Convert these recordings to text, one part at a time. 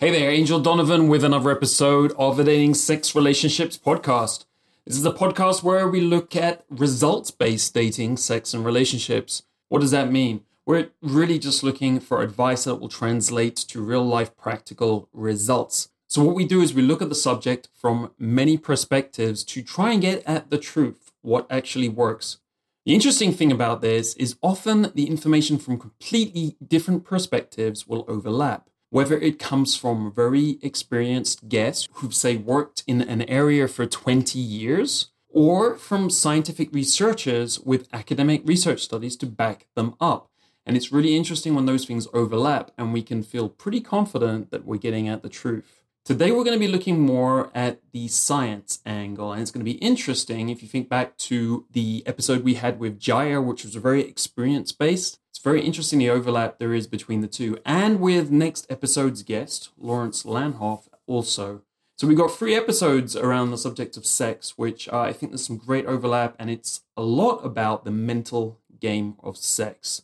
Hey there, Angel Donovan with another episode of the Dating Sex Relationships Podcast. This is a podcast where we look at results-based dating, sex, and relationships. What does that mean? We're really just looking for advice that will translate to real-life practical results. So what we do is we look at the subject from many perspectives to try and get at the truth, what actually works. The interesting thing about this is often the information from completely different perspectives will overlap. Whether it comes from very experienced guests who've, say, worked in an area for 20 years, or from scientific researchers with academic research studies to back them up. And it's really interesting when those things overlap and we can feel pretty confident that we're getting at the truth. Today, we're going to be looking more at the science angle, and it's going to be interesting if you think back to the episode we had with Jaya, which was very experience-based. It's very interesting the overlap there is between the two, and with next episode's guest, Lawrence Landhoff, also. So we've got three episodes around the subject of sex, which I think there's some great overlap, and it's a lot about the mental game of sex.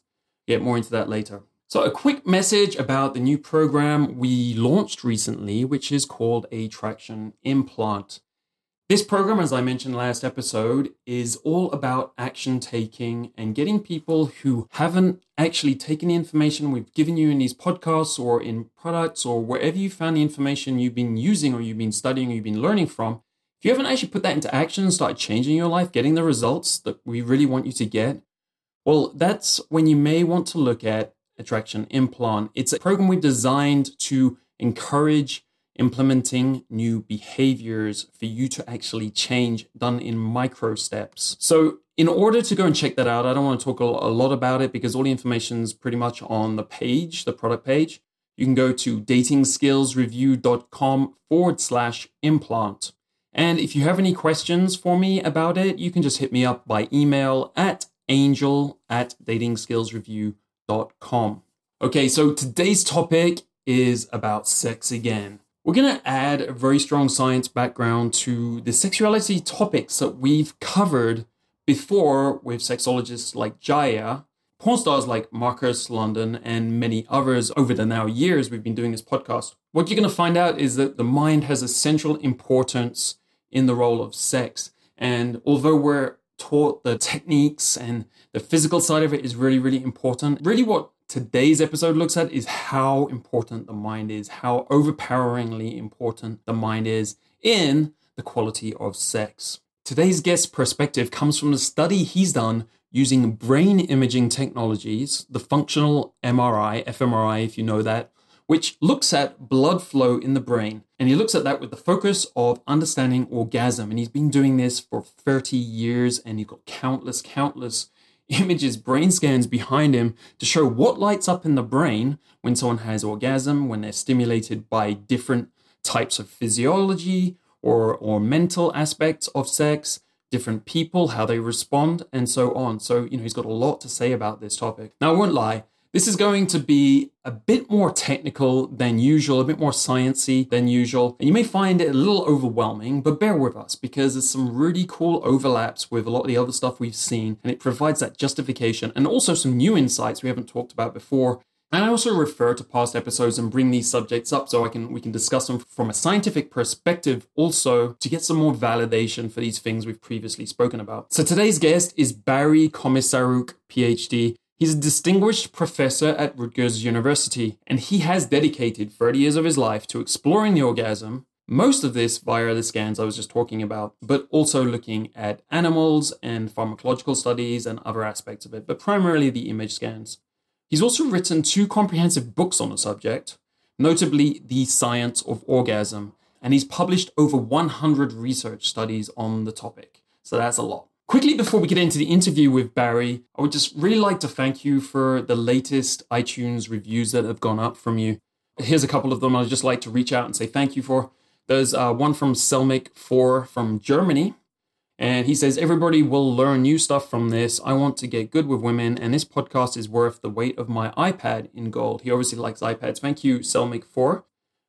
Get more into that later. So a quick message about the new program we launched recently, which is called Attraction Implant. This program, as I mentioned last episode, is all about action taking and getting people who haven't actually taken the information we've given you in these podcasts or in products or wherever you found the information you've been using or you've been studying or you've been learning from. If you haven't actually put that into action and started changing your life, getting the results that we really want you to get, well, that's when you may want to look at Attraction Implant. It's a program we designed to encourage implementing new behaviors for you to actually change, done in micro steps. So in order to go and check that out, I don't want to talk a lot about it because all the information is pretty much on the page, the product page. You can go to datingskillsreview.com/implant. And if you have any questions for me about it, you can just hit me up by email at angel@datingskillsreview.com. Okay, so today's topic is about sex again. We're going to add a very strong science background to the sexuality topics that we've covered before with sexologists like Jaya, porn stars like Marcus London, and many others over the now years we've been doing this podcast. What you're going to find out is that the mind has a central importance in the role of sex. And although we're taught the techniques and the physical side of it is really, really important, really what today's episode looks at is how important the mind is, how overpoweringly important the mind is in the quality of sex. Today's guest's perspective comes from a study he's done using brain imaging technologies, the functional MRI, fMRI if you know that, which looks at blood flow in the brain. And he looks at that with the focus of understanding orgasm. And he's been doing this for 30 years and he's got countless images, brain scans behind him to show what lights up in the brain when someone has orgasm, when they're stimulated by different types of physiology or mental aspects of sex, different people, how they respond, and so on. So, he's got a lot to say about this topic. Now, I won't lie, this is going to be a bit more technical than usual, a bit more sciencey than usual, and you may find it a little overwhelming, but bear with us because there's some really cool overlaps with a lot of the other stuff we've seen, and it provides that justification and also some new insights we haven't talked about before. And I also refer to past episodes and bring these subjects up so we can discuss them from a scientific perspective also to get some more validation for these things we've previously spoken about. So today's guest is Barry Komisaruk, PhD. He's a distinguished professor at Rutgers University, and he has dedicated 30 years of his life to exploring the orgasm, most of this via the scans I was just talking about, but also looking at animals and pharmacological studies and other aspects of it, but primarily the image scans. He's also written two comprehensive books on the subject, notably The Science of Orgasm, and he's published over 100 research studies on the topic. So that's a lot. Quickly, before we get into the interview with Barry, I would just really like to thank you for the latest iTunes reviews that have gone up from you. Here's a couple of them I'd just like to reach out and say thank you for. There's one from Selmic4 from Germany, and he says, "Everybody will learn new stuff from this. I want to get good with women, and this podcast is worth the weight of my iPad in gold." He obviously likes iPads. Thank you, Selmic4.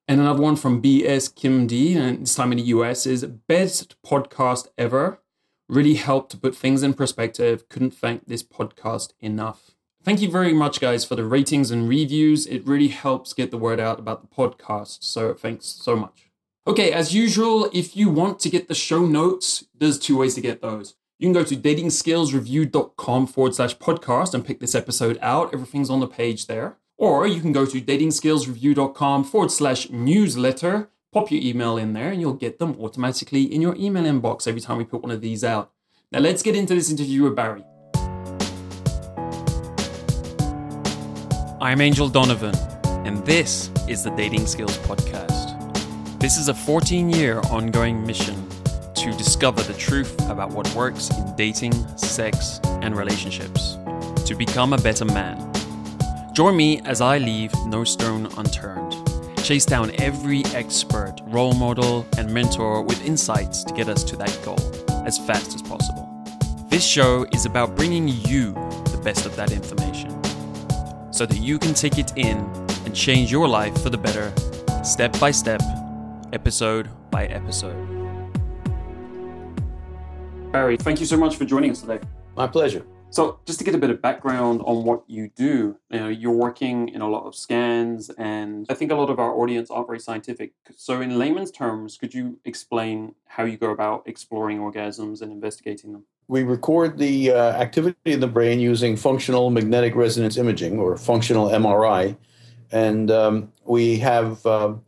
And another one from BS Kim D, and this time in the US, is "Best podcast ever. Really helped to put things in perspective. Couldn't thank this podcast enough." Thank you very much, guys, for the ratings and reviews. It really helps get the word out about the podcast. So thanks so much. Okay, as usual, if you want to get the show notes, there's two ways to get those. You can go to datingskillsreview.com/podcast and pick this episode out. Everything's on the page there. Or you can go to datingskillsreview.com/newsletter, pop your email in there, and you'll get them automatically in your email inbox every time we put one of these out. Now let's get into this interview with Barry. I'm Angel Donovan, and this is the Dating Skills Podcast. This is a 14-year ongoing mission to discover the truth about what works in dating, sex, and relationships, to become a better man. Join me as I leave no stone unturned, chase down every expert, role model, and mentor with insights to get us to that goal as fast as possible. This show is about bringing you the best of that information so that you can take it in and change your life for the better, step by step, episode by episode. Barry, thank you so much for joining us today. My pleasure. So just to get a bit of background on what you do, you know, you're working in a lot of scans, and I think a lot of our audience aren't very scientific. So in layman's terms, could you explain how you go about exploring orgasms and investigating them? We record the activity in the brain using functional magnetic resonance imaging, or functional MRI. And we have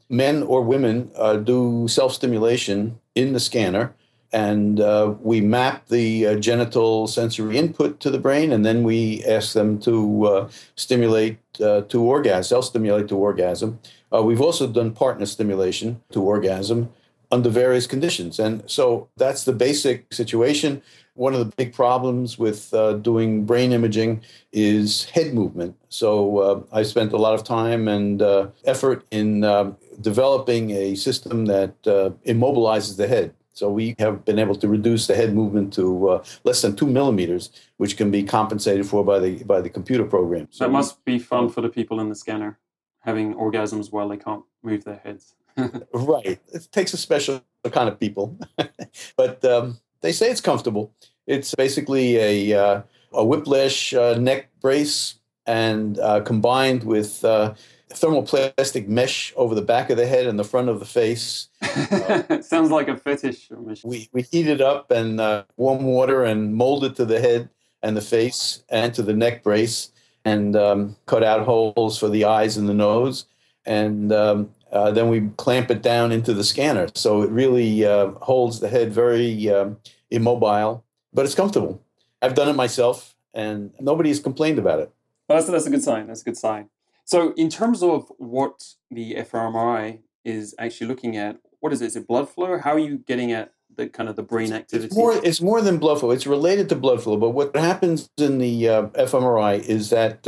men or women do self-stimulation in the scanner. And we map the genital sensory input to the brain, and then we ask them to stimulate to orgasm, self-stimulate to orgasm. We've also done partner stimulation to orgasm under various conditions. And so that's the basic situation. One of the big problems with doing brain imaging is head movement. So I spent a lot of time and effort in developing a system that immobilizes the head. So we have been able to reduce the head movement to less than 2 millimeters, which can be compensated for by the computer program. So that must be fun for the people in the scanner, having orgasms while they can't move their heads. Right. It takes a special kind of people. But they say it's comfortable. It's basically a whiplash neck brace and combined with thermoplastic mesh over the back of the head and the front of the face. Sounds like a fetish. We heat it up and warm water and mold it to the head and the face and to the neck brace, and cut out holes for the eyes and the nose. And then we clamp it down into the scanner. So it really holds the head very immobile, but it's comfortable. I've done it myself, and nobody has complained about it. Well, that's a good sign. That's a good sign. So in terms of what the fMRI is actually looking at, what is it? Is it blood flow? How are you getting at the kind of the brain activity? It's more than blood flow. It's related to blood flow. But what happens in the fMRI is that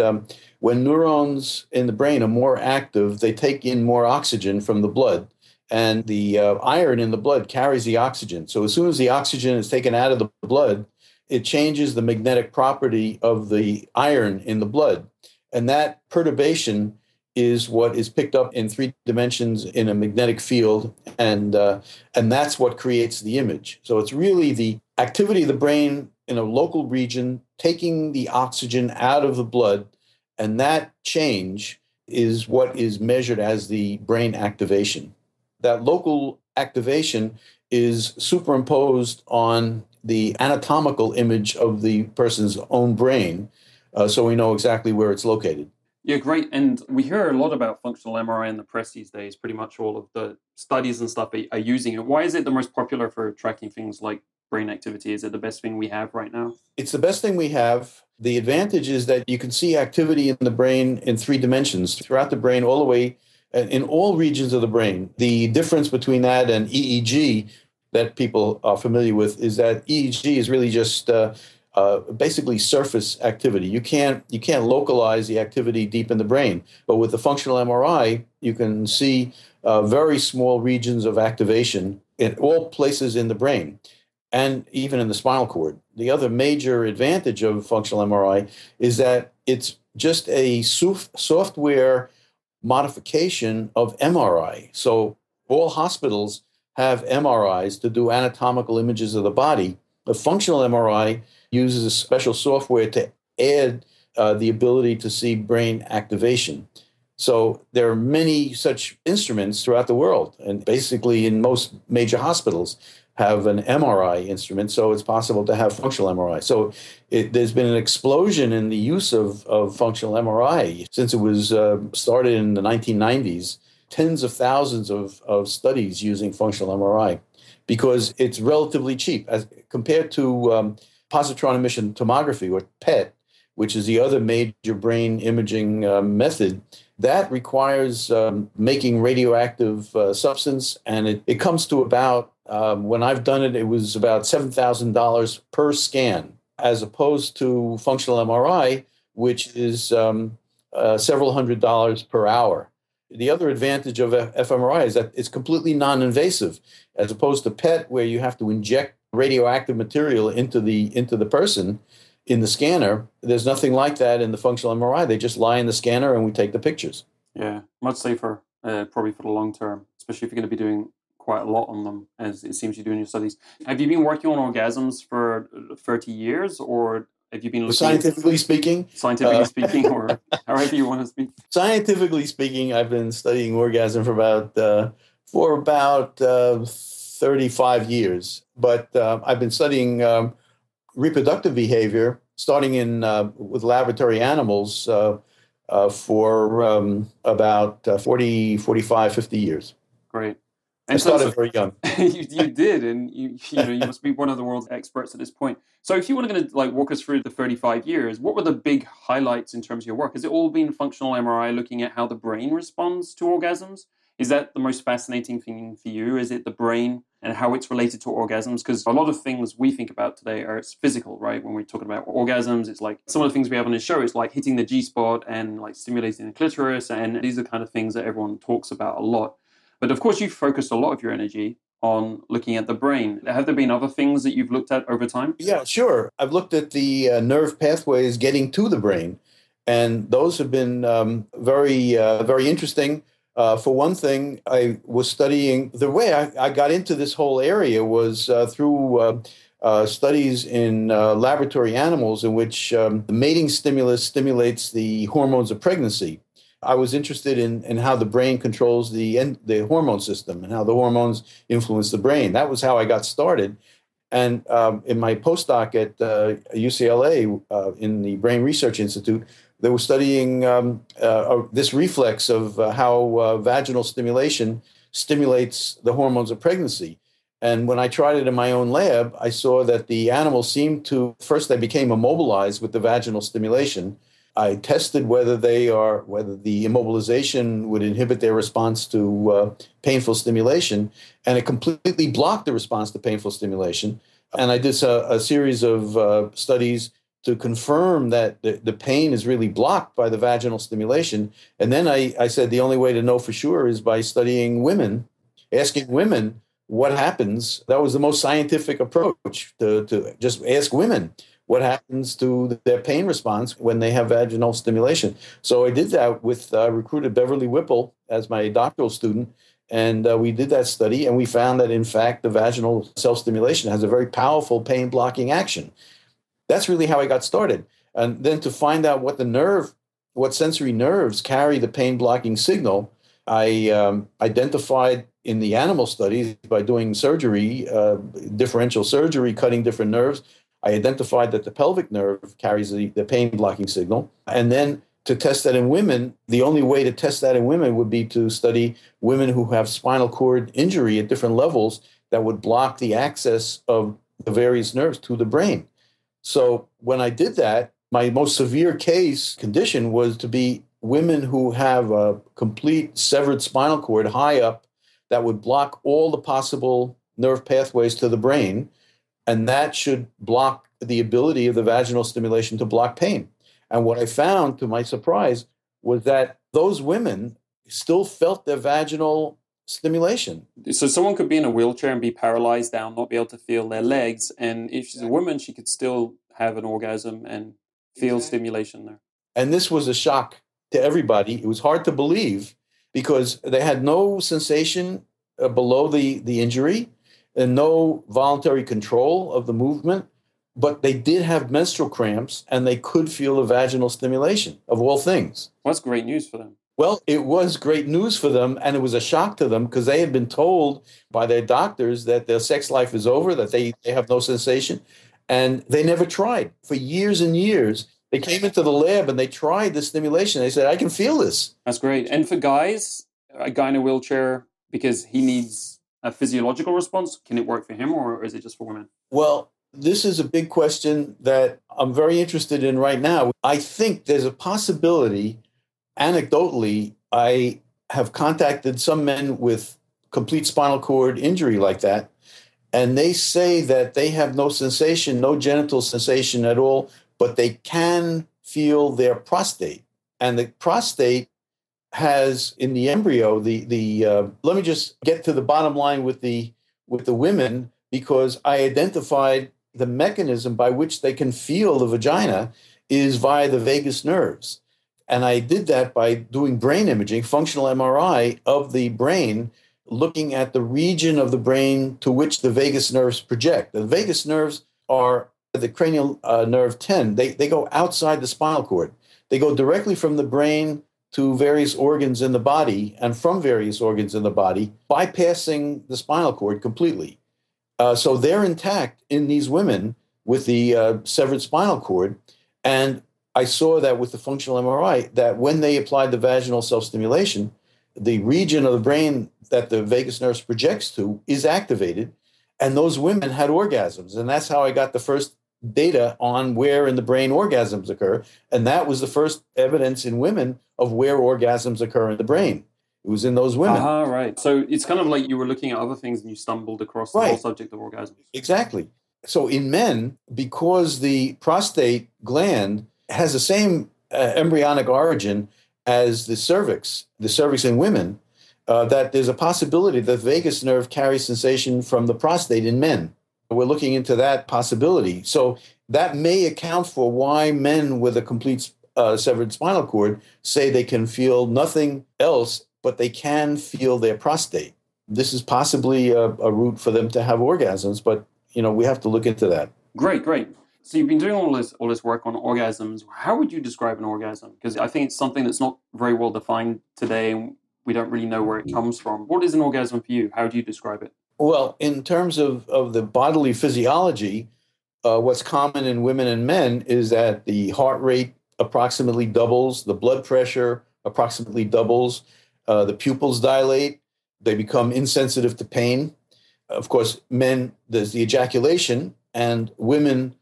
when neurons in the brain are more active, they take in more oxygen from the blood. And the iron in the blood carries the oxygen. So as soon as the oxygen is taken out of the blood, it changes the magnetic property of the iron in the blood. And that perturbation is what is picked up in 3 dimensions in a magnetic field, and that's what creates the image. So it's really the activity of the brain in a local region taking the oxygen out of the blood, and that change is what is measured as the brain activation. That local activation is superimposed on the anatomical image of the person's own brain, so we know exactly where it's located. Yeah, great. And we hear a lot about functional MRI in the press these days. Pretty much all of the studies and stuff are using it. Why is it the most popular for tracking things like brain activity? Is it the best thing we have right now? It's the best thing we have. The advantage is that you can see activity in the brain in 3 dimensions, throughout the brain, all the way in all regions of the brain. The difference between that and EEG that people are familiar with is that EEG is really just basically surface activity. You can't localize the activity deep in the brain. But with the functional MRI, you can see very small regions of activation in all places in the brain and even in the spinal cord. The other major advantage of functional MRI is that it's just a software modification of MRI. So all hospitals have MRIs to do anatomical images of the body. The functional MRI uses a special software to add the ability to see brain activation. So there are many such instruments throughout the world, and basically in most major hospitals have an MRI instrument, so it's possible to have functional MRI. So there's been an explosion in the use of functional MRI since it was started in the 1990s. Tens of thousands of studies using functional MRI because it's relatively cheap as compared to positron emission tomography, or PET, which is the other major brain imaging method. That requires making radioactive substance, and it comes to about, when I've done it, it was about $7,000 per scan, as opposed to functional MRI, which is several hundred dollars per hour. The other advantage of fMRI is that it's completely non-invasive, as opposed to PET, where you have to inject radioactive material into the person in the scanner. There's nothing like that in the functional MRI. They just lie in the scanner and we take the pictures. Yeah, much safer, probably for the long term, especially if you're going to be doing quite a lot on them, as it seems you do in your studies. Have you been working on orgasms for 30 years, or have you been looking Scientifically speaking, or however you want to speak? Scientifically speaking, I've been studying orgasm for about 35 years. But I've been studying reproductive behavior, starting in with laboratory animals for about 40, 45, 50 years. Great. And I started very young. you did, and you must be one of the world's experts at this point. So if you were going to walk us through the 35 years, what were the big highlights in terms of your work? Has it all been functional MRI, looking at how the brain responds to orgasms? Is that the most fascinating thing for you? Is it the brain and how it's related to orgasms? Because a lot of things we think about today are it's physical, right? When we're talking about orgasms, it's like some of the things we have on the show, it's like hitting the G-spot and stimulating the clitoris. And these are kind of things that everyone talks about a lot. But of course, you've focused a lot of your energy on looking at the brain. Have there been other things that you've looked at over time? Yeah, sure. I've looked at the nerve pathways getting to the brain, and those have been very, very interesting. For one thing, I was studying, the way I got into this whole area was through studies in laboratory animals in which the mating stimulus stimulates the hormones of pregnancy. I was interested in how the brain controls the hormone system and how the hormones influence the brain. That was how I got started. And in my postdoc at UCLA in the Brain Research Institute, they were studying this reflex of how vaginal stimulation stimulates the hormones of pregnancy. And when I tried it in my own lab, I saw that the animals seemed to, first they became immobilized with the vaginal stimulation. I tested whether the immobilization would inhibit their response to painful stimulation, and it completely blocked the response to painful stimulation. And I did a series of studies to confirm that the pain is really blocked by the vaginal stimulation. And then I said the only way to know for sure is by studying women, asking women what happens. That was the most scientific approach, to just ask women what happens to their pain response when they have vaginal stimulation. So I did that with, recruited Beverly Whipple as my doctoral student, and we did that study, and we found that, in fact, the vaginal self-stimulation has a very powerful pain-blocking action. That's really how I got started. And then to find out what sensory nerves carry the pain-blocking signal, I identified in the animal studies by doing surgery, differential surgery, cutting different nerves, I identified that the pelvic nerve carries the pain-blocking signal. And then to test that in women, the only way to test that in women would be to study women who have spinal cord injury at different levels that would block the access of the various nerves to the brain. So when I did that, my most severe case condition was to be women who have a complete severed spinal cord high up that would block all the possible nerve pathways to the brain. And that should block the ability of the vaginal stimulation to block pain. And what I found, to my surprise, was that those women still felt their vaginal stimulation. So someone could be in a wheelchair and be paralyzed down, not be able to feel their legs. And if she's a woman, she could still have an orgasm and feel stimulation there. And this was a shock to everybody. It was hard to believe because they had no sensation below the injury and no voluntary control of the movement, but they did have menstrual cramps and they could feel a vaginal stimulation, of all things. Well, that's great news for them. Well, it was great news for them, and it was a shock to them because they had been told by their doctors that their sex life is over, that they have no sensation, and they never tried. For years and years, they came into the lab and they tried the stimulation. They said, I can feel this. That's great. And for guys, a guy in a wheelchair, because he needs a physiological response, can it work for him or is it just for women? Well, this is a big question that I'm very interested in right now. I think there's a possibility, anecdotally, I have contacted some men with complete spinal cord injury like that, and they say that they have no sensation, no genital sensation at all, but they can feel their prostate. And the prostate has, in the embryo, let me just get to the bottom line with the women, because I identified the mechanism by which they can feel the vagina is via the vagus nerves. And I did that by doing brain imaging, functional MRI of the brain, looking at the region of the brain to which the vagus nerves project. The vagus nerves are the cranial nerve 10. They go outside the spinal cord. They go directly from the brain to various organs in the body and from various organs in the body, bypassing the spinal cord completely. So they're intact in these women with the severed spinal cord. And I saw that with the functional MRI, that when they applied the vaginal self-stimulation, the region of the brain that the vagus nerve projects to is activated. And those women had orgasms. And that's how I got the first data on where in the brain orgasms occur. And that was the first evidence in women of where orgasms occur in the brain. It was in those women. Ah, right. So it's kind of like you were looking at other things and you stumbled across the whole subject of orgasms. Exactly. So in men, because the prostate gland has the same embryonic origin as the cervix in women, that there's a possibility that the vagus nerve carries sensation from the prostate in men. We're looking into that possibility. So that may account for why men with a complete severed spinal cord say they can feel nothing else, but they can feel their prostate. This is possibly a route for them to have orgasms, but, you know, we have to look into that. Great. So you've been doing all this work on orgasms. How would you describe an orgasm? Because I think it's something that's not very well defined today, and we don't really know where it comes from. What is an orgasm for you? How do you describe it? Well, in terms of the bodily physiology, what's common in women and men is that the heart rate approximately doubles, the blood pressure approximately doubles, the pupils dilate, they become insensitive to pain. Of course, men, there's the ejaculation, and women,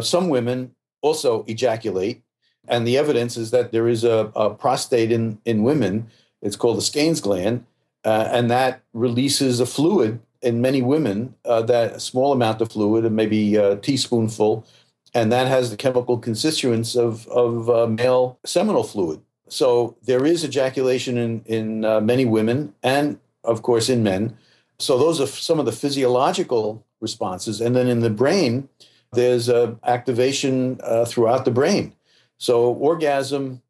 some women also ejaculate. And the evidence is that there is a prostate in women. It's called the Skene's gland, and that releases a fluid in many women, that a small amount of fluid, and maybe a teaspoonful, and that has the chemical constituents of male seminal fluid. So there is ejaculation in many women and, of course, in men. So those are some of the physiological responses. And then in the brain, there's activation throughout the brain. So orgasm,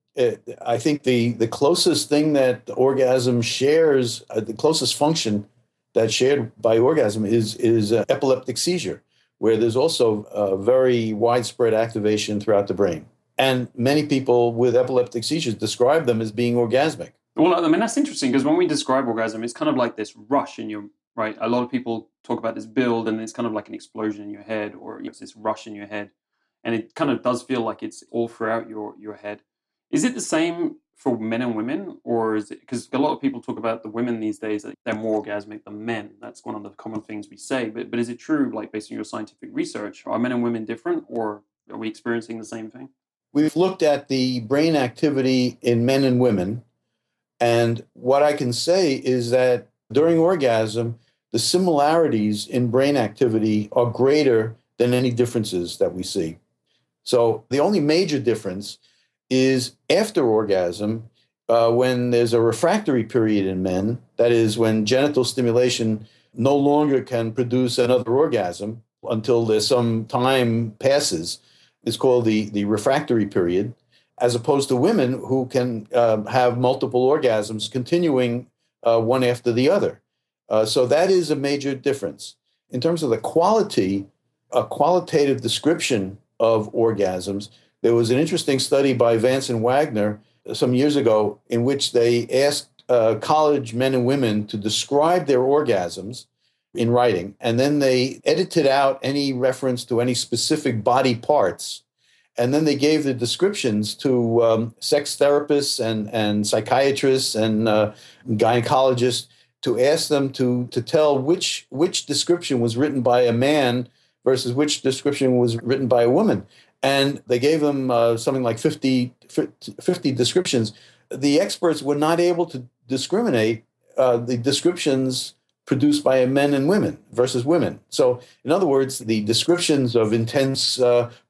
I think the closest thing that orgasm shares, the closest function that's shared by orgasm is epileptic seizure, where there's also a very widespread activation throughout the brain. And many people with epileptic seizures describe them as being orgasmic. Well, I mean, that's interesting, because when we describe orgasm, it's kind of like this rush in your, right? A lot of people talk about this build, and it's kind of like an explosion in your head, or it's this rush in your head. And it kind of does feel like it's all throughout your head. Is it the same for men and women, or is it, because a lot of people talk about the women these days, that they're more orgasmic than men. That's one of the common things we say. But is it true, like based on your scientific research, are men and women different, or are we experiencing the same thing? We've looked at the brain activity in men and women. And what I can say is that during orgasm, the similarities in brain activity are greater than any differences that we see. So the only major difference is after orgasm, when there's a refractory period in men, that is when genital stimulation no longer can produce another orgasm until there's some time passes. It's called the refractory period, as opposed to women who can have multiple orgasms continuing one after the other. So that is a major difference. In terms of the quality a qualitative description of orgasms. There was an interesting study by Vance and Wagner some years ago in which they asked college men and women to describe their orgasms in writing, and then they edited out any reference to any specific body parts. And then they gave the descriptions to sex therapists and psychiatrists and gynecologists to ask them to tell which description was written by a man versus which description was written by a woman. And they gave them something like 50 descriptions. The experts were not able to discriminate the descriptions produced by men and women versus women. So in other words, the descriptions of intense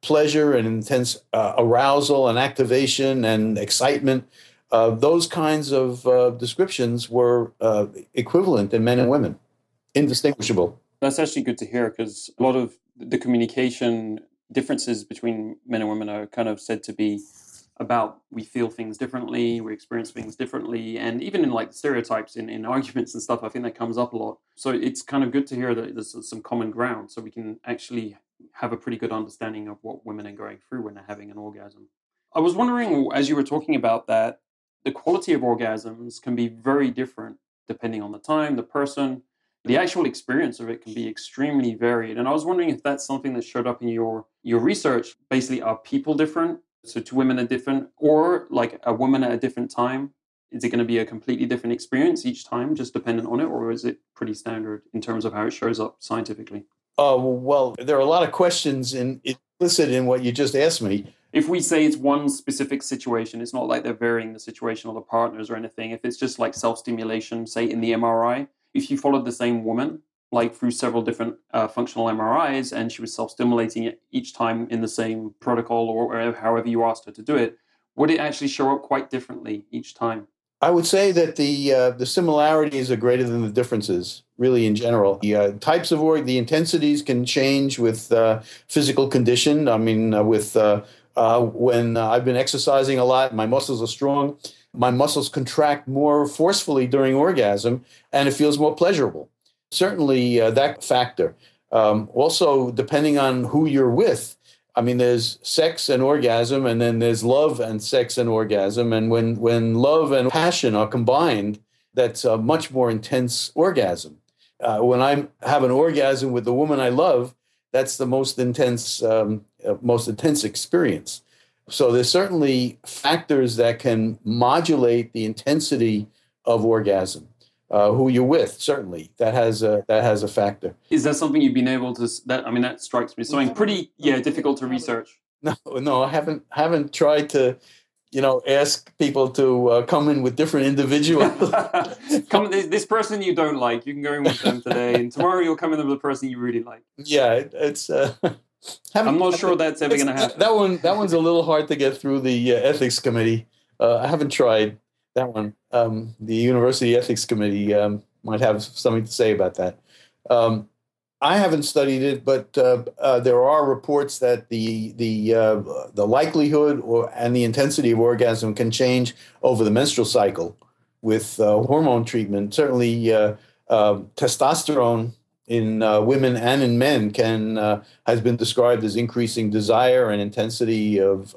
pleasure and intense arousal and activation and excitement, those kinds of descriptions were equivalent in men and women, indistinguishable. That's actually good to hear, because a lot of the communication differences between men and women are kind of said to be about we feel things differently, we experience things differently, and even in like stereotypes in arguments and stuff, I think that comes up a lot. So it's kind of good to hear that there's some common ground, so we can actually have a pretty good understanding of what women are going through when they're having an orgasm. I was wondering, as you were talking about that, the quality of orgasms can be very different depending on the time, the person. The actual experience of it can be extremely varied. And I was wondering if that's something that showed up in your research. Basically, are people different? So two women are different, or like a woman at a different time? Is it going to be a completely different experience each time, just dependent on it? Or is it pretty standard in terms of how it shows up scientifically? Well, there are a lot of questions implicit in what you just asked me. If we say it's one specific situation, it's not like they're varying the situation or the partners or anything. If it's just like self-stimulation, say in the MRI, if you followed the same woman, like through several different functional MRIs, and she was self-stimulating each time in the same protocol or wherever, however you asked her to do it, would it actually show up quite differently each time? I would say that the similarities are greater than the differences, really, in general. The types of orgasms, the intensities can change with physical condition. I mean, when I've been exercising a lot, my muscles are strong. My muscles contract more forcefully during orgasm, and it feels more pleasurable. Certainly that factor. Also, depending on who you're with, I mean, there's sex and orgasm, and then there's love and sex and orgasm. And when love and passion are combined, that's a much more intense orgasm. When I have an orgasm with the woman I love, that's the most intense experience. So there's certainly factors that can modulate the intensity of orgasm. Who you're with, certainly that has a factor. Is that something you've been able to? That strikes me as something pretty difficult to research. No, I haven't tried to, ask people to come in with different individuals. Come this person you don't like, you can go in with them today, and tomorrow you'll come in with the person you really like. Yeah, it's. I'm not sure that's ever going to happen. That one's a little hard to get through the ethics committee. I haven't tried. That one, the University Ethics Committee might have something to say about that. I haven't studied it, but there are reports that the likelihood and the intensity of orgasm can change over the menstrual cycle with hormone treatment. Certainly, testosterone in women and in men has been described as increasing desire and intensity of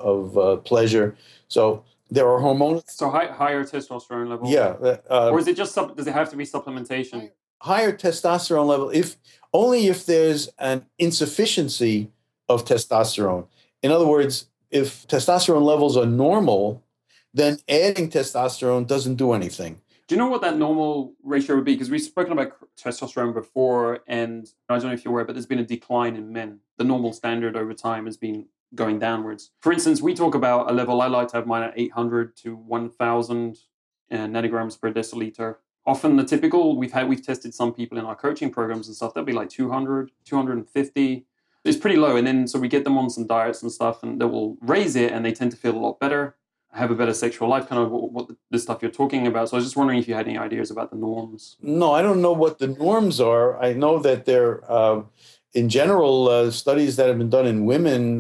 pleasure. So. There are hormones. So higher testosterone level. Yeah. Or is it just, does it have to be supplementation? Higher testosterone level, only if there's an insufficiency of testosterone. In other words, if testosterone levels are normal, then adding testosterone doesn't do anything. Do you know what that normal ratio would be? Because we've spoken about testosterone before, and I don't know if you're aware, but there's been a decline in men. The normal standard over time has been going downwards. For instance, we talk about a level, I like to have mine at 800 to 1,000 nanograms per deciliter. Often the typical, we've tested some people in our coaching programs and stuff, that'd be like 200, 250. It's pretty low. And then, so we get them on some diets and stuff, and they will raise it, and they tend to feel a lot better, have a better sexual life, kind of what the stuff you're talking about. So I was just wondering if you had any ideas about the norms. No, I don't know what the norms are. I know that they're... in general, studies that have been done in women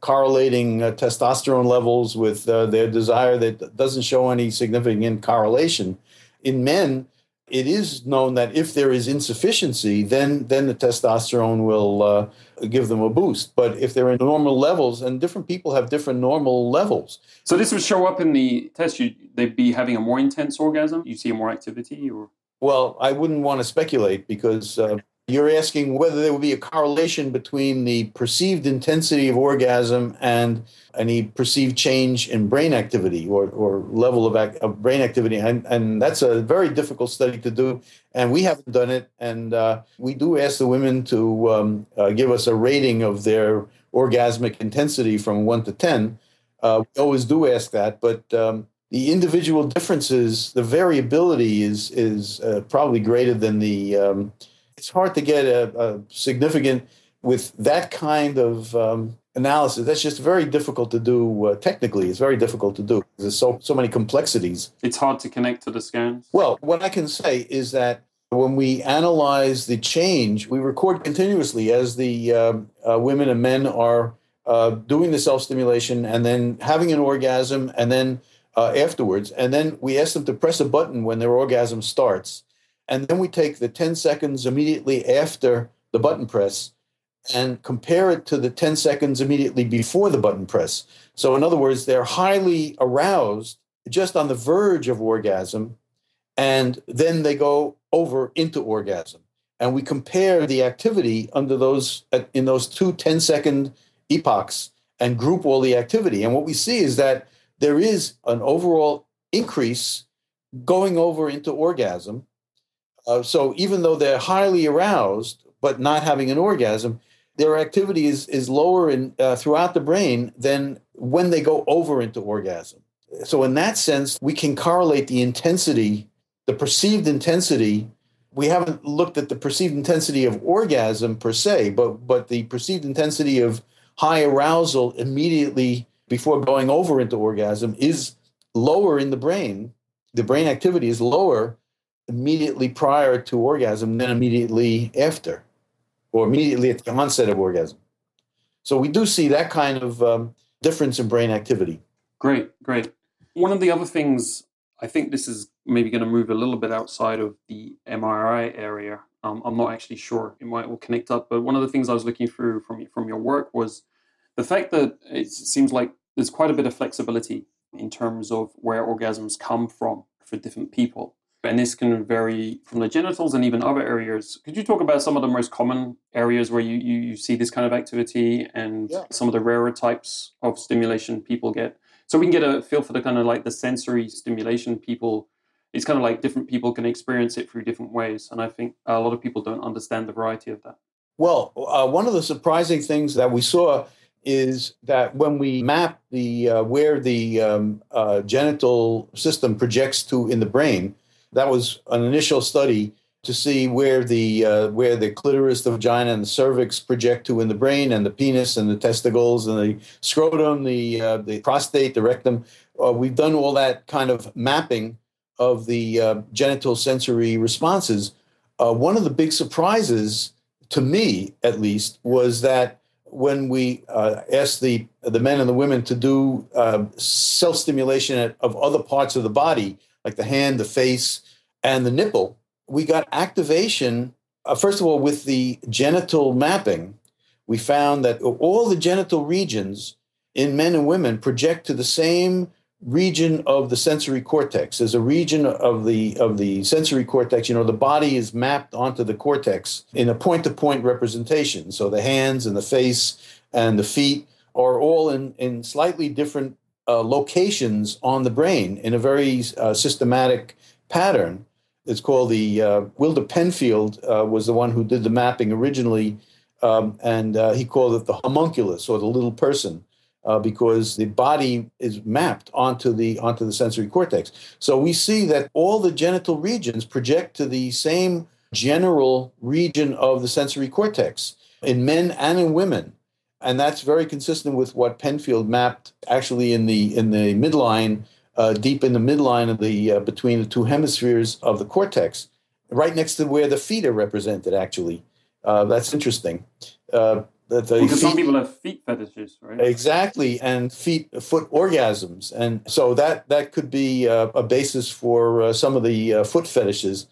correlating testosterone levels with their desire, that doesn't show any significant correlation. In men, It is known that if there is insufficiency, then the testosterone will give them a boost. But if they're in normal levels, and different people have different normal levels. So this would show up in the test? They'd be having a more intense orgasm? You see more activity? Or? Well, I wouldn't want to speculate because you're asking whether there would be a correlation between the perceived intensity of orgasm and any perceived change in brain activity or level of brain activity. And that's a very difficult study to do. And we haven't done it. And we do ask the women to give us a rating of their orgasmic intensity from 1 to 10. We always do ask that. But the individual differences, the variability is probably greater than the... It's hard to get a significant with that kind of analysis. That's just very difficult to do technically. It's very difficult to do. There's so many complexities. It's hard to connect to the scans. Well, what I can say is that when we analyze the change, we record continuously as the women and men are doing the self-stimulation and then having an orgasm and then afterwards. And then we ask them to press a button when their orgasm starts. And then we take the 10 seconds immediately after the button press and compare it to the 10 seconds immediately before the button press. So in other words, they're highly aroused, just on the verge of orgasm, and then they go over into orgasm. And we compare the activity under those in those two 10-second epochs and group all the activity. And what we see is that there is an overall increase going over into orgasm. So even though they're highly aroused, but not having an orgasm, their activity is lower throughout the brain than when they go over into orgasm. So in that sense, we can correlate the intensity, the perceived intensity. We haven't looked at the perceived intensity of orgasm per se, but the perceived intensity of high arousal immediately before going over into orgasm is lower in the brain. The brain activity is lower immediately prior to orgasm than immediately after, or immediately at the onset of orgasm. So we do see that kind of difference in brain activity. Great. One of the other things, I think this is maybe going to move a little bit outside of the MRI area. I'm not actually sure. It might all connect up. But one of the things I was looking through from your work was the fact that it seems like there's quite a bit of flexibility in terms of where orgasms come from for different people. And this can vary from the genitals and even other areas. Could you talk about some of the most common areas where you see this kind of activity and some of the rarer types of stimulation people get? So we can get a feel for the kind of like the sensory stimulation people. It's kind of like different people can experience it through different ways. And I think a lot of people don't understand the variety of that. Well, one of the surprising things that we saw is that when we map the where the genital system projects to in the brain, that was an initial study to see where the clitoris, the vagina, and the cervix project to in the brain, and the penis, and the testicles, and the scrotum, the prostate, the rectum. We've done all that kind of mapping of the genital sensory responses. One of the big surprises, to me at least, was that when we asked the men and the women to do self-stimulation of other parts of the body, like the hand, the face, and the nipple, we got activation, first of all, with the genital mapping. We found that all the genital regions in men and women project to the same region of the sensory cortex. There's a region of the sensory cortex. You know, the body is mapped onto the cortex in a point-to-point representation. So the hands and the face and the feet are all in slightly different locations on the brain in a very systematic pattern. It's called the Wilder Penfield was the one who did the mapping originally, and he called it the homunculus, or the little person, because the body is mapped onto the sensory cortex. So we see that all the genital regions project to the same general region of the sensory cortex in men and in women. And that's very consistent with what Penfield mapped actually in the midline, deep in the midline of the between the two hemispheres of the cortex, right next to where the feet are represented. Actually, that's interesting. Because some people have feet fetishes, right? Exactly, and foot orgasms, and so that could be a basis for some of the foot fetishes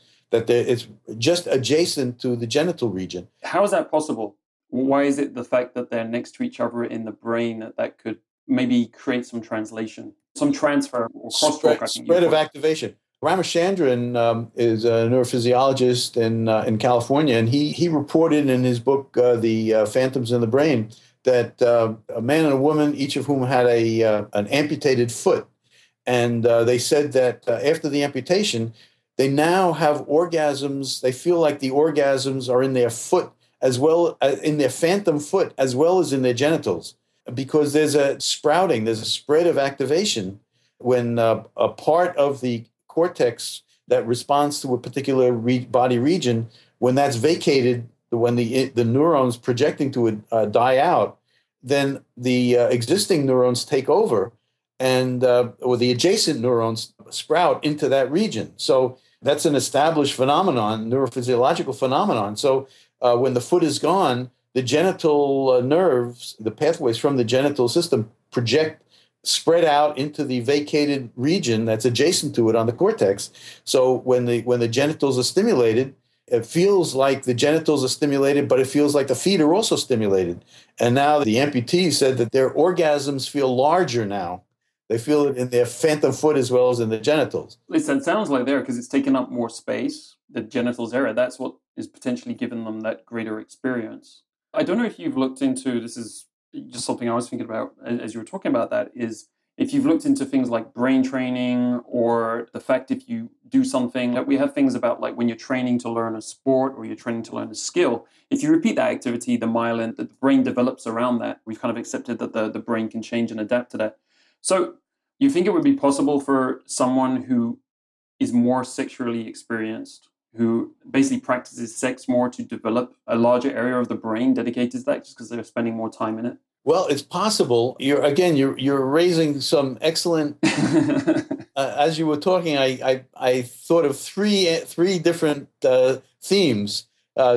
that it's just adjacent to the genital region. How is that possible? Why is it the fact that they're next to each other in the brain that could maybe create some translation, some transfer or crosstalk? Spread of activation. Ramachandran is a neurophysiologist in California, and he reported in his book, The Phantoms in the Brain, that a man and a woman, each of whom had an amputated foot, and they said that after the amputation, they now have orgasms. They feel like the orgasms are in their foot as well, in their phantom foot, as well as in their genitals, because there's a sprouting, there's a spread of activation when a part of the cortex that responds to a particular body region, when that's vacated, when the neurons projecting to it die out, then the existing neurons take over, and or the adjacent neurons sprout into that region. So that's an established phenomenon, neurophysiological phenomenon. So when the foot is gone, the genital nerves, the pathways from the genital system project, spread out into the vacated region that's adjacent to it on the cortex. So when the genitals are stimulated, it feels like the genitals are stimulated, but it feels like the feet are also stimulated. And now the amputee said that their orgasms feel larger now. They feel it in their phantom foot as well as in the genitals. Listen, it sounds like there, because it's taken up more space, the genitals area, that's what is potentially giving them that greater experience. I don't know if you've looked into, this is just something I was thinking about as you were talking about that, is if you've looked into things like brain training, or the fact if you do something, that we have things about like when you're training to learn a sport or you're training to learn a skill, if you repeat that activity, the myelin, the brain develops around that. We've kind of accepted that the brain can change and adapt to that. So you think it would be possible for someone who is more sexually experienced, who basically practices sex more, to develop a larger area of the brain dedicated to that just because they're spending more time in it? Well, it's possible. You're raising some excellent. As you were talking, I thought of three different themes.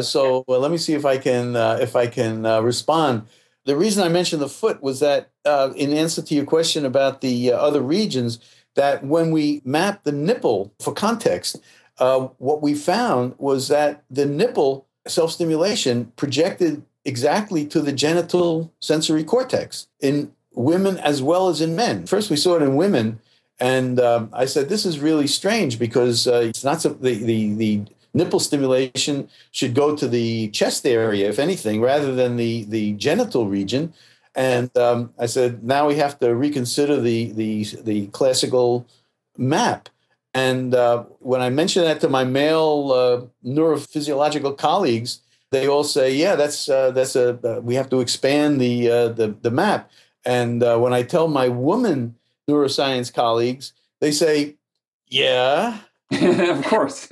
So let me see if I can respond. The reason I mentioned the foot was that in answer to your question about the other regions, that when we map the nipple for context, what we found was that the nipple self-stimulation projected exactly to the genital sensory cortex in women as well as in men. First, we saw it in women, and I said, this is really strange, because it's not so, the nipple stimulation should go to the chest area, if anything, rather than the genital region. And I said, now we have to reconsider the classical map. And when I mentioned that to my male neurophysiological colleagues, they all say, "Yeah, that's we have to expand the map." And when I tell my woman neuroscience colleagues, they say, "Yeah, of course."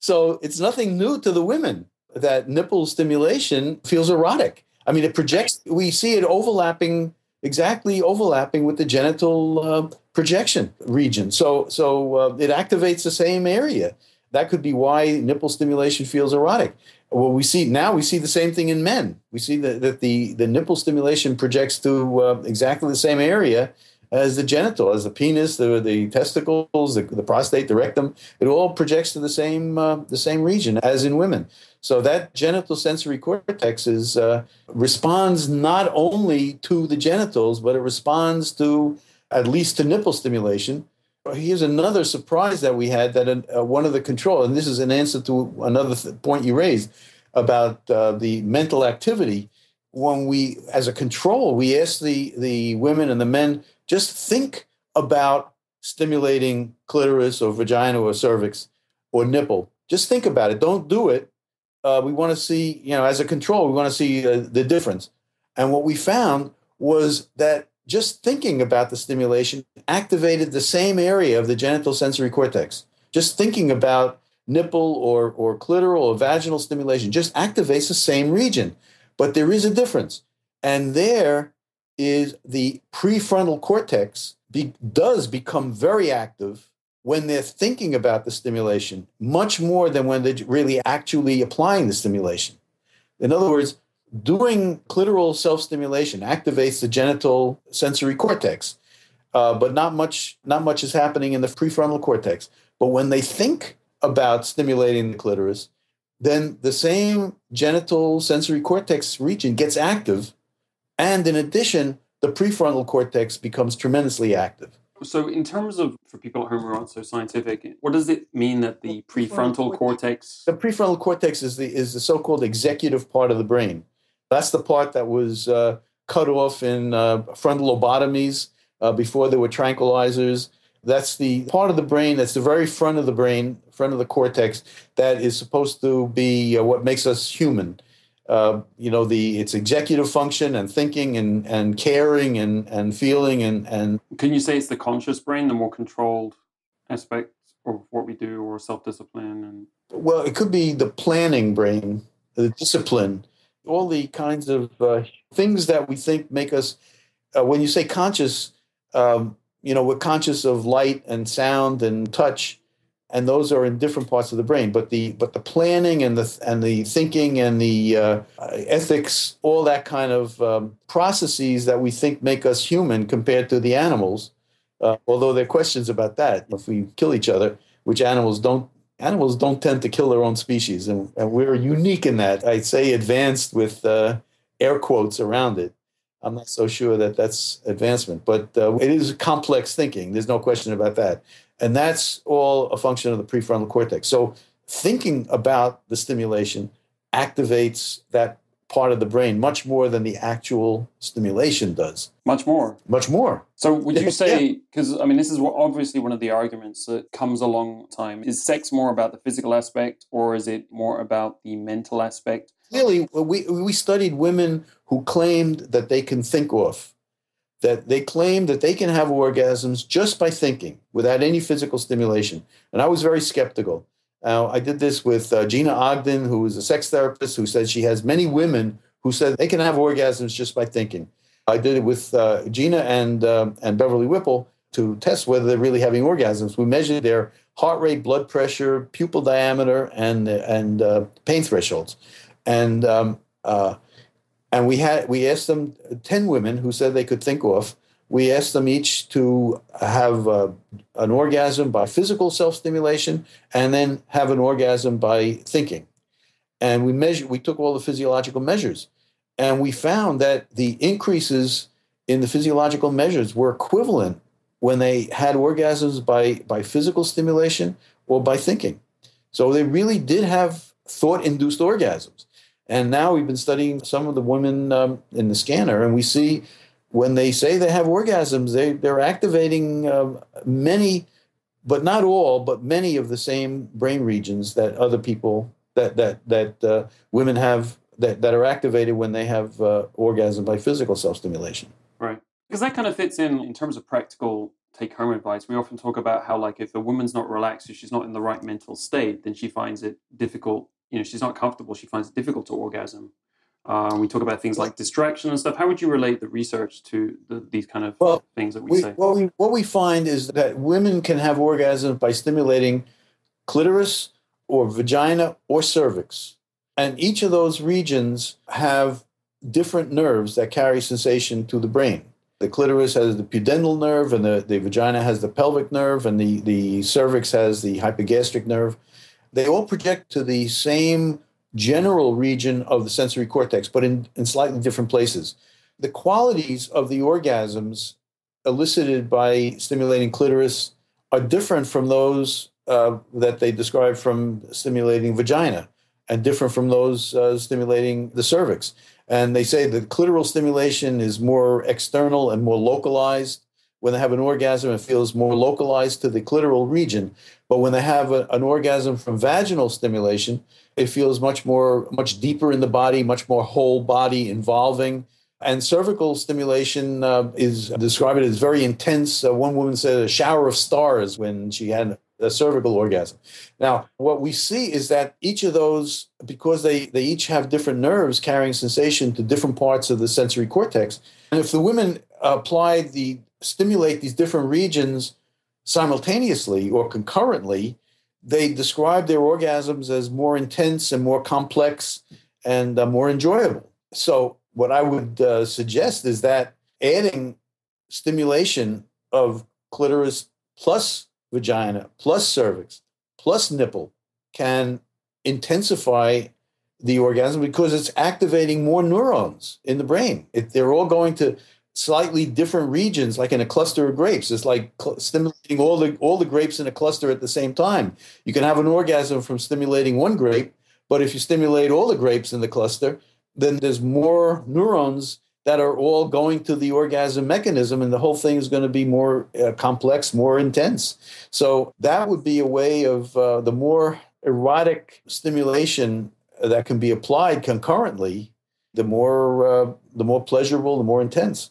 So it's nothing new to the women that nipple stimulation feels erotic. I mean, it projects. We see it exactly overlapping with the genital projection region. So it activates the same area. That could be why nipple stimulation feels erotic. Well, we see the same thing in men. We see that the nipple stimulation projects to exactly the same area as the genital, as the penis, the testicles, the prostate, the rectum. It all projects to the same region as in women. So that genital sensory cortex responds not only to the genitals, but it responds to at least to nipple stimulation. Here's another surprise that we had, that one of the control, and this is an answer to another point you raised about the mental activity. When we, as a control, we asked the women and the men, just think about stimulating clitoris or vagina or cervix or nipple. Just think about it. Don't do it. We want to see, as a control, we want to see the difference. And what we found was that just thinking about the stimulation activated the same area of the genital sensory cortex. Just thinking about nipple or clitoral or vaginal stimulation just activates the same region. But there is a difference. And there is the prefrontal cortex does become very active when they're thinking about the stimulation, much more than when they're really actually applying the stimulation. In other words, doing clitoral self-stimulation activates the genital sensory cortex, but not much is happening in the prefrontal cortex. But when they think about stimulating the clitoris, then the same genital sensory cortex region gets active. And in addition, the prefrontal cortex becomes tremendously active. So in terms of, for people at home who aren't so scientific, what does it mean that the prefrontal cortex? The prefrontal cortex is the so-called executive part of the brain. That's the part that was cut off in frontal lobotomies before there were tranquilizers. That's the part of the brain, that's the very front of the brain, front of the cortex, that is supposed to be what makes us human. Its executive function and thinking and caring and feeling and... Can you say it's the conscious brain, the more controlled aspect of what we do, or self-discipline? And well, it could be the planning brain, the discipline, all the kinds of things that we think make us... when you say conscious, we're conscious of light and sound and touch. And those are in different parts of the brain, but the planning and the thinking and the ethics, all that kind of processes that we think make us human compared to the animals. Although there are questions about that. If we kill each other, which animals don't tend to kill their own species, and we're unique in that. I'd say advanced with air quotes around it. I'm not so sure that that's advancement, but it is complex thinking. There's no question about that. And that's all a function of the prefrontal cortex. So thinking about the stimulation activates that part of the brain much more than the actual stimulation does. Much more. Much more. So would you say, because this is obviously one of the arguments that comes along time. Is sex more about the physical aspect, or is it more about the mental aspect? Really, we studied women who claimed that they can think off, that they claim that they can have orgasms just by thinking without any physical stimulation. And I was very skeptical. I did this with Gina Ogden, who is a sex therapist, who said she has many women who said they can have orgasms just by thinking. I did it with Gina and Beverly Whipple to test whether they're really having orgasms. We measured their heart rate, blood pressure, pupil diameter, and pain thresholds. And we asked them, 10 women who said they could think off. We asked them each to have an orgasm by physical self-stimulation and then have an orgasm by thinking. And we took all the physiological measures. And we found that the increases in the physiological measures were equivalent when they had orgasms by physical stimulation or by thinking. So they really did have thought-induced orgasms. And now we've been studying some of the women in the scanner, and we see when they say they have orgasms, they're activating many, but not all, but many of the same brain regions that other people, that women have, that are activated when they have orgasm by physical self-stimulation. Right. Because that kind of fits in terms of practical take-home advice. We often talk about how, like, if a woman's not relaxed, if she's not in the right mental state, then she finds it difficult. She's not comfortable. She finds it difficult to orgasm. We talk about things like distraction and stuff. How would you relate the research to these kind of things that we say? Well, what we find is that women can have orgasms by stimulating clitoris or vagina or cervix. And each of those regions have different nerves that carry sensation to the brain. The clitoris has the pudendal nerve, and the vagina has the pelvic nerve, and the cervix has the hypogastric nerve. They all project to the same general region of the sensory cortex, but in slightly different places. The qualities of the orgasms elicited by stimulating clitoris are different from those that they describe from stimulating vagina, and different from those stimulating the cervix. And they say that clitoral stimulation is more external and more localized. When they have an orgasm, it feels more localized to the clitoral region. But when they have an orgasm from vaginal stimulation, it feels much deeper in the body, much more whole body involving. And cervical stimulation is described as very intense. One woman said a shower of stars when she had a cervical orgasm. Now, what we see is that each of those, because they each have different nerves carrying sensation to different parts of the sensory cortex, and if the women applied stimulate these different regions simultaneously or concurrently, they describe their orgasms as more intense and more complex and more enjoyable. So what I would suggest is that adding stimulation of clitoris plus vagina plus cervix plus nipple can intensify the orgasm because it's activating more neurons in the brain. They're all going to slightly different regions, like in a cluster of grapes. It's like stimulating all the grapes in a cluster at the same time. You can have an orgasm from stimulating one grape, but if you stimulate all the grapes in the cluster, then there's more neurons that are all going to the orgasm mechanism, and the whole thing is going to be more complex, more intense. So that would be a way of the more erotic stimulation that can be applied concurrently, the more pleasurable, the more intense,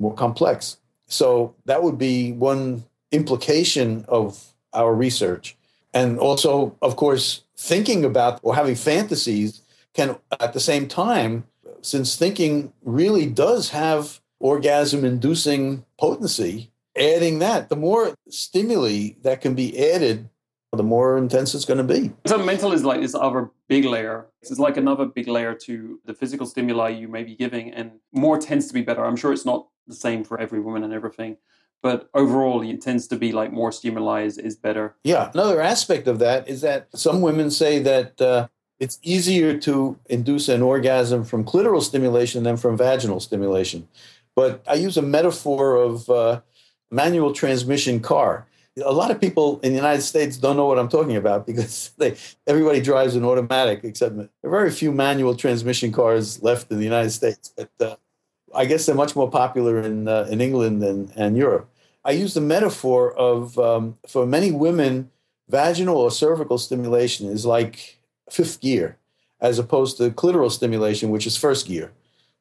more complex. So that would be one implication of our research. And also, of course, thinking about or having fantasies can, at the same time, since thinking really does have orgasm-inducing potency, adding that, the more stimuli that can be added, the more intense it's going to be. So mental is like this other big layer. It's like another big layer to the physical stimuli you may be giving, and more tends to be better. I'm sure it's not the same for every woman and everything, but overall it tends to be like more stimuli is better. Yeah. Another aspect of that is that some women say that it's easier to induce an orgasm from clitoral stimulation than from vaginal stimulation. But I use a metaphor of manual transmission car. A lot of people in the United States don't know what I'm talking about because everybody drives an automatic, except there are very few manual transmission cars left in the United States. But I guess they're much more popular in England and Europe. I use the metaphor of, for many women, vaginal or cervical stimulation is like fifth gear, as opposed to clitoral stimulation, which is first gear.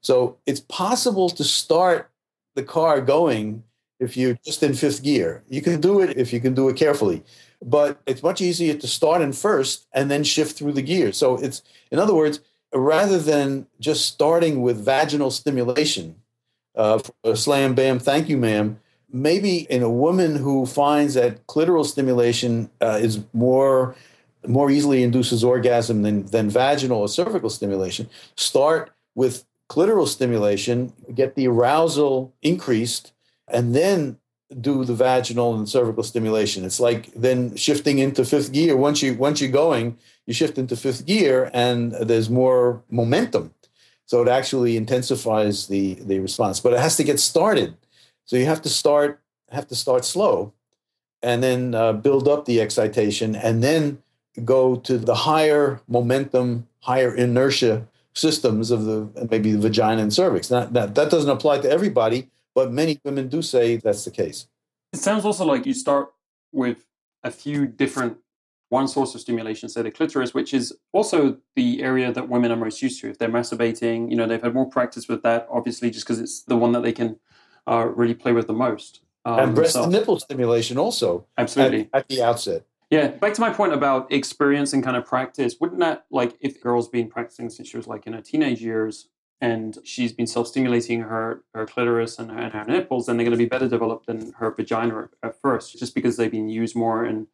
So it's possible to start the car going if you're just in fifth gear. You can do it if you can do it carefully. But it's much easier to start in first and then shift through the gears. So it's, in other words, rather than just starting with vaginal stimulation, slam, bam, thank you, ma'am, maybe in a woman who finds that clitoral stimulation is more easily induces orgasm than vaginal or cervical stimulation, start with clitoral stimulation, get the arousal increased, and then do the vaginal and cervical stimulation. It's like then shifting into fifth gear. Once you're going, you shift into fifth gear and there's more momentum. So it actually intensifies the response. But it has to get started. So you have to start slow and then build up the excitation and then go to the higher momentum, higher inertia systems of maybe the vagina and cervix. Now, that doesn't apply to everybody, but many women do say that's the case. It sounds also like you start with a few different, one source of stimulation, say the clitoris, which is also the area that women are most used to. If they're masturbating, they've had more practice with that, obviously, just because it's the one that they can really play with the most. And breast and nipple stimulation also. Absolutely. At the outset. Yeah. Back to my point about experience and kind of practice. Wouldn't that, like, if a girl's been practicing since she was like in her teenage years, and she's been self-stimulating her clitoris and her nipples, and they're going to be better developed than her vagina at first, just because they've been used more and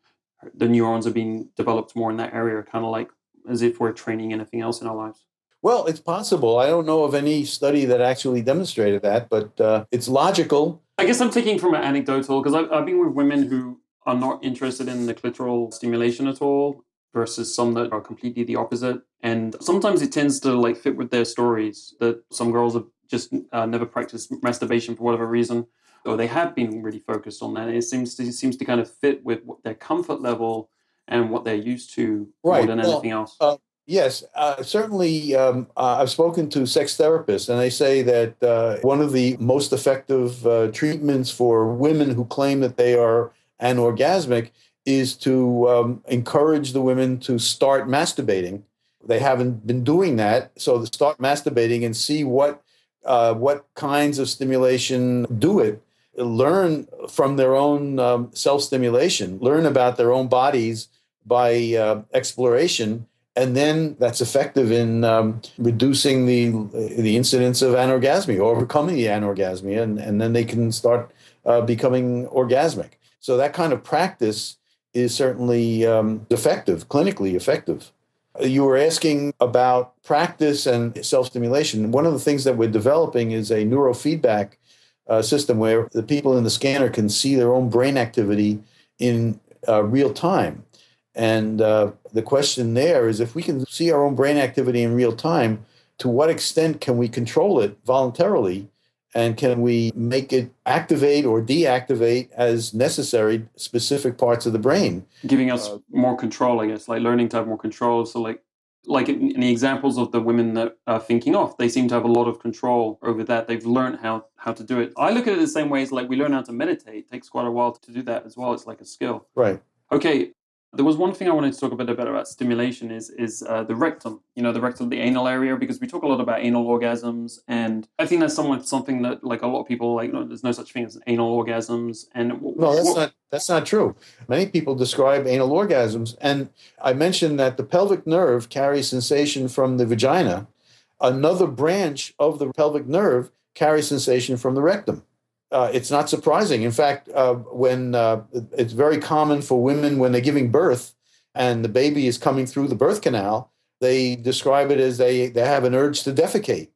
the neurons have been developed more in that area, kind of like as if we're training anything else in our lives. Well, it's possible. I don't know of any study that actually demonstrated that, but it's logical. I guess I'm taking from an anecdotal, because I've been with women who are not interested in the clitoral stimulation at all, versus some that are completely the opposite. And sometimes it tends to like fit with their stories, that some girls have just never practiced masturbation for whatever reason, or they have been really focused on that. It seems to kind of fit with what their comfort level and what they're used to more than anything else. Yes, certainly I've spoken to sex therapists, and they say that one of the most effective treatments for women who claim that they are anorgasmic is to encourage the women to start masturbating. They haven't been doing that, so to start masturbating and see what kinds of stimulation do it. Learn from their own self-stimulation. Learn about their own bodies by exploration, and then that's effective in reducing the incidence of anorgasmia, or overcoming the anorgasmia, and then they can start becoming orgasmic. So that kind of practice is certainly effective, clinically effective. You were asking about practice and self-stimulation. One of the things that we're developing is a neurofeedback system where the people in the scanner can see their own brain activity in real time. And the question there is, if we can see our own brain activity in real time, to what extent can we control it voluntarily? And can we make it activate or deactivate as necessary specific parts of the brain? Giving us more control, I guess, like learning to have more control. So like in the examples of the women that are thinking off, they seem to have a lot of control over that. They've learned how to do it. I look at it the same way as like we learn how to meditate. It takes quite a while to do that as well. It's like a skill. Right. Okay. There was one thing I wanted to talk a bit about stimulation is the rectum, the rectum, the anal area, because we talk a lot about anal orgasms. And I think that's something that like a lot of people like, no, there's no such thing as anal orgasms. And that's not true. Many people describe anal orgasms. And I mentioned that the pelvic nerve carries sensation from the vagina. Another branch of the pelvic nerve carries sensation from the rectum. It's not surprising. In fact, when it's very common for women when they're giving birth and the baby is coming through the birth canal, they describe it as they have an urge to defecate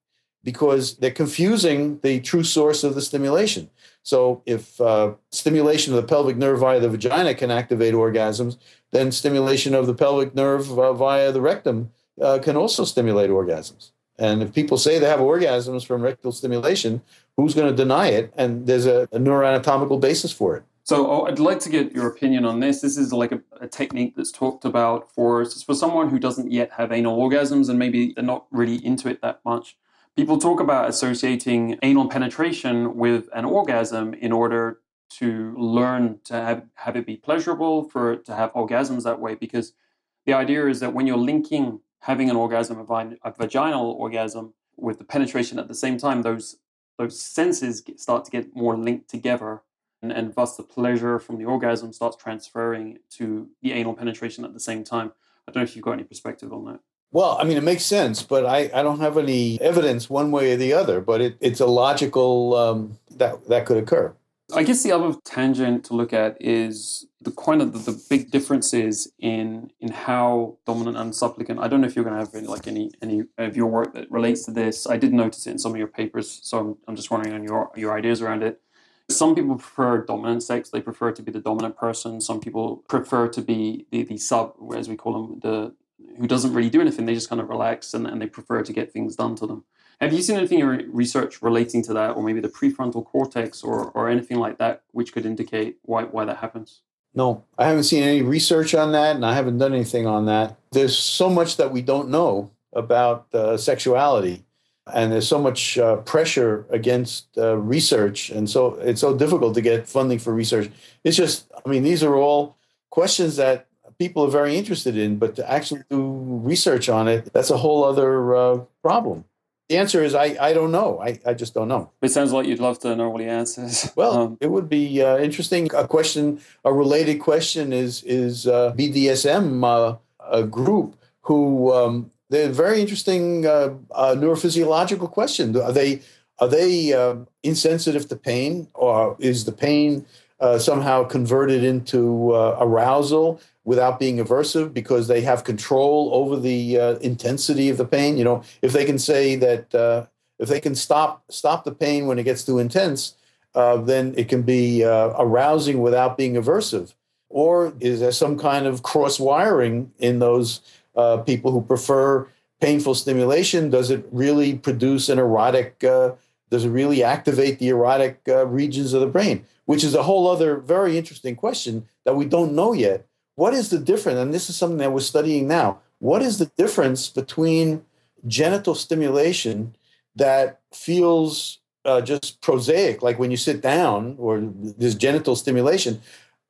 because they're confusing the true source of the stimulation. So if stimulation of the pelvic nerve via the vagina can activate orgasms, then stimulation of the pelvic nerve via the rectum can also stimulate orgasms. And if people say they have orgasms from rectal stimulation, who's going to deny it? And there's a neuroanatomical basis for it. So I'd like to get your opinion on this. This is like a technique that's talked about for someone who doesn't yet have anal orgasms and maybe they're not really into it that much. People talk about associating anal penetration with an orgasm in order to learn to have it be pleasurable, for it to have orgasms that way, because the idea is that when you're linking having an orgasm, a vaginal orgasm, with the penetration at the same time, those senses start to get more linked together, and thus the pleasure from the orgasm starts transferring to the anal penetration at the same time. I don't know if you've got any perspective on that. Well, I mean, it makes sense, but I don't have any evidence one way or the other, but it's a logical that could occur. I guess the other tangent to look at is the kind of the big differences in how dominant and supplicant. I don't know if you're going to have any of your work that relates to this. I did notice it in some of your papers, so I'm just wondering on your ideas around it. Some people prefer dominant sex; they prefer to be the dominant person. Some people prefer to be the sub, as we call them, who doesn't really do anything. They just kind of relax and they prefer to get things done to them. Have you seen anything in research relating to that, or maybe the prefrontal cortex or anything like that, which could indicate why that happens? No, I haven't seen any research on that, and I haven't done anything on that. There's so much that we don't know about sexuality, and there's so much pressure against research, and so it's so difficult to get funding for research. It's just, I mean, these are all questions that people are very interested in, but to actually do research on it, that's a whole other problem. The answer is I don't know. I just don't know. It sounds like you'd love to know all the answers. Well, it would be interesting. A related question is BDSM, a group who they're very interesting neurophysiological question. Are they insensitive to pain, or is the pain somehow converted into arousal without being aversive because they have control over the intensity of the pain? If they can say that, if they can stop the pain when it gets too intense, then it can be arousing without being aversive. Or is there some kind of cross-wiring in those people who prefer painful stimulation? Does it really produce an erotic, does it really activate the erotic regions of the brain? Which is a whole other very interesting question that we don't know yet. What is the difference? And this is something that we're studying now. What is the difference between genital stimulation that feels just prosaic, like when you sit down, or this genital stimulation,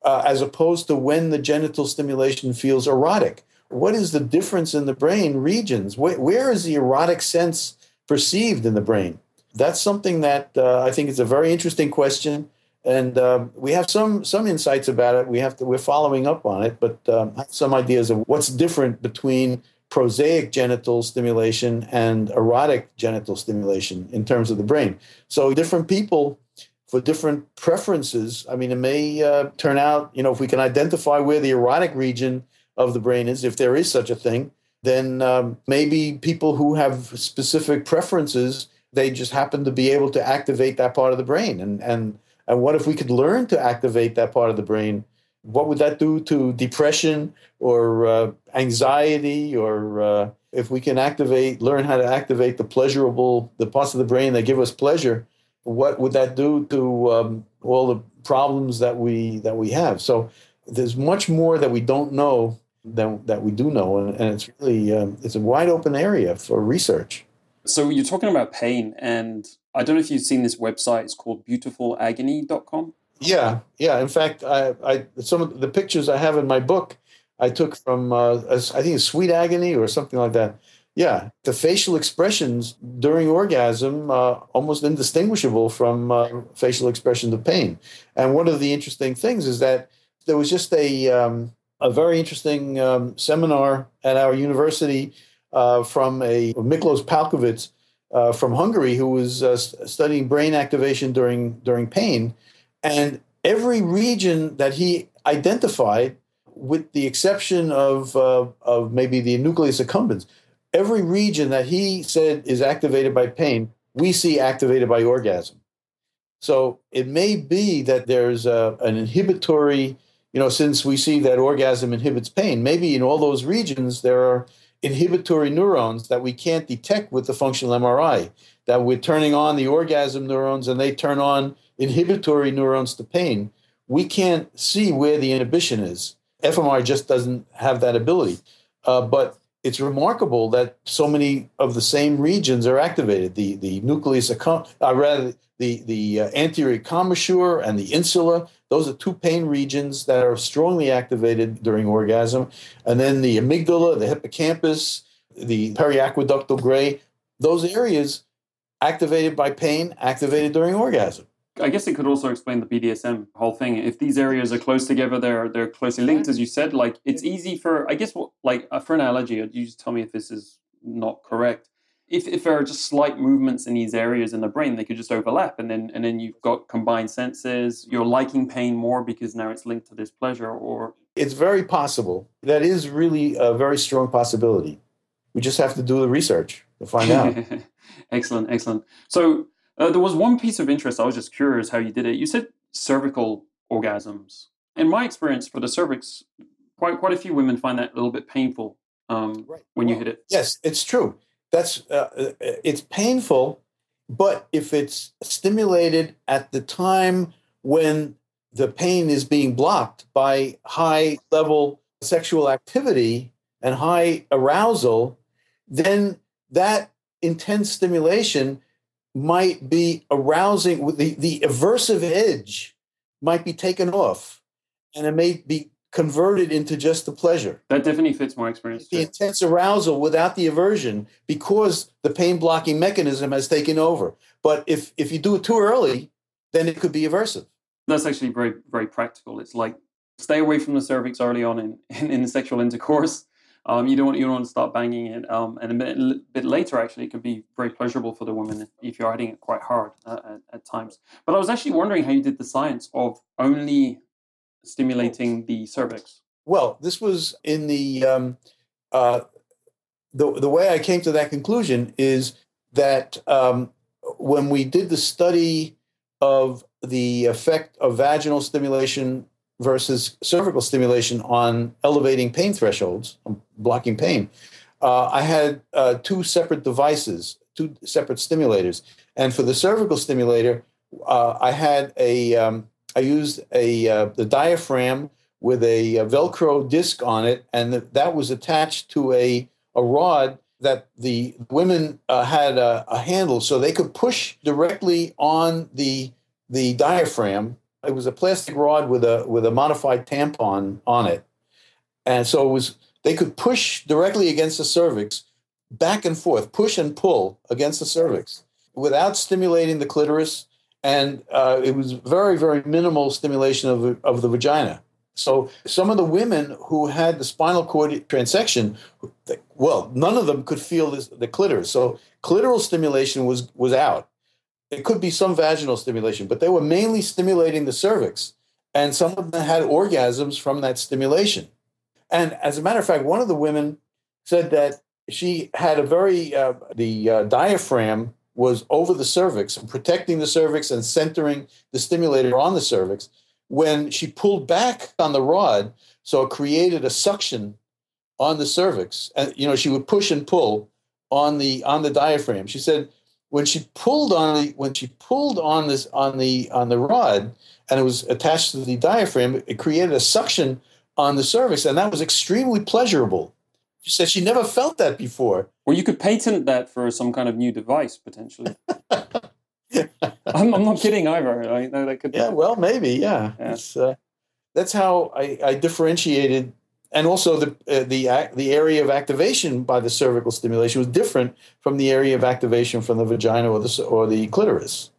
as opposed to when the genital stimulation feels erotic? What is the difference in the brain regions? Where is the erotic sense perceived in the brain? That's something that I think is a very interesting question. And we have some insights about it. We're following up on it, but I have some ideas of what's different between prosaic genital stimulation and erotic genital stimulation in terms of the brain. So different people for different preferences. I mean, it may turn out, if we can identify where the erotic region of the brain is, if there is such a thing, then maybe people who have specific preferences, they just happen to be able to activate that part of the brain. And what if we could learn to activate that part of the brain What would that do to depression or anxiety? Or if we can learn how to activate the pleasurable, the parts of the brain that give us pleasure, what would that do to all the problems that we have? So there's much more that we don't know than that we do know. And it's really, it's a wide open area for research. So you're talking about pain, and I don't know if you've seen this website. It's called beautifulagony.com. Yeah. In fact, I some of the pictures I have in my book, I took from, I think it's Sweet Agony or something like that. Yeah. The facial expressions during orgasm are almost indistinguishable from facial expressions of pain. And one of the interesting things is that there was just a very interesting seminar at our university from a Miklos Palkovitz from Hungary, who was studying brain activation during pain. And every region that he identified, with the exception of maybe the nucleus accumbens, every region that he said is activated by pain, we see activated by orgasm. So it may be that there's an inhibitory, since we see that orgasm inhibits pain, maybe in all those regions there are inhibitory neurons that we can't detect with the functional MRI, that we're turning on the orgasm neurons and they turn on inhibitory neurons to pain. We can't see where the inhibition is. fMRI just doesn't have that ability. But it's remarkable that so many of the same regions are activated. The nucleus, the anterior commissure and the insula, those are two pain regions that are strongly activated during orgasm. And then the amygdala, the hippocampus, the periaqueductal gray, those areas activated by pain, activated during orgasm. I guess it could also explain the BDSM whole thing. If these areas are close together, they're closely linked, as you said. Like, it's easy for, I guess, for an analogy, you just tell me if this is not correct. If there are just slight movements in these areas in the brain, they could just overlap, and then you've got combined senses. You're liking pain more because now it's linked to this pleasure, or it's very possible. That is really a very strong possibility. We just have to do the research to find out. Excellent. So. There was one piece of interest. I was just curious how you did it. You said cervical orgasms. In my experience, for the cervix, quite a few women find that a little bit painful when you hit it. Yes, it's true. That's it's painful, but if it's stimulated at the time when the pain is being blocked by high-level sexual activity and high arousal, then that intense stimulation might be arousing. The aversive edge might be taken off, and it may be converted into just the pleasure. That definitely fits my experience. The intense arousal without the aversion, because the pain blocking mechanism has taken over. But if you do it too early, then it could be aversive. That's actually very, very practical. It's like, stay away from the cervix early on in sexual intercourse. You don't want to start banging it. And a bit later, actually, it can be very pleasurable for the woman if you're hitting it quite hard at times. But I was actually wondering how you did the science of only stimulating the cervix. Well, this was in the way I came to that conclusion is that when we did the study of the effect of vaginal stimulation versus cervical stimulation on elevating pain thresholds, blocking pain, I had two separate devices, two separate stimulators. And for the cervical stimulator, I used the diaphragm with a Velcro disc on it, and that was attached to a rod that the women had a handle, so they could push directly on the diaphragm. It was a plastic rod with a modified tampon on it. And so they could push directly against the cervix, back and forth, push and pull against the cervix without stimulating the clitoris. And it was very, very minimal stimulation of the vagina. So some of the women who had the spinal cord transection, well, none of them could feel the clitoris. So clitoral stimulation was out. It could be some vaginal stimulation, but they were mainly stimulating the cervix. And some of them had orgasms from that stimulation. And as a matter of fact, one of the women said that she had the diaphragm was over the cervix, protecting the cervix and centering the stimulator on the cervix. when she pulled back on the rod, so it created a suction on the cervix. And, you know, she would push and pull on the diaphragm. She said when she pulled on the rod and it was attached to the diaphragm, it created a suction on the cervix, and that was extremely pleasurable. She said she never felt that before. Well, you could patent that for some kind of new device, potentially. I'm not kidding either. I know that could be. Yeah, well, maybe, yeah. That's how I differentiated. And also the area of activation by the cervical stimulation was different from the area of activation from the vagina or the clitoris.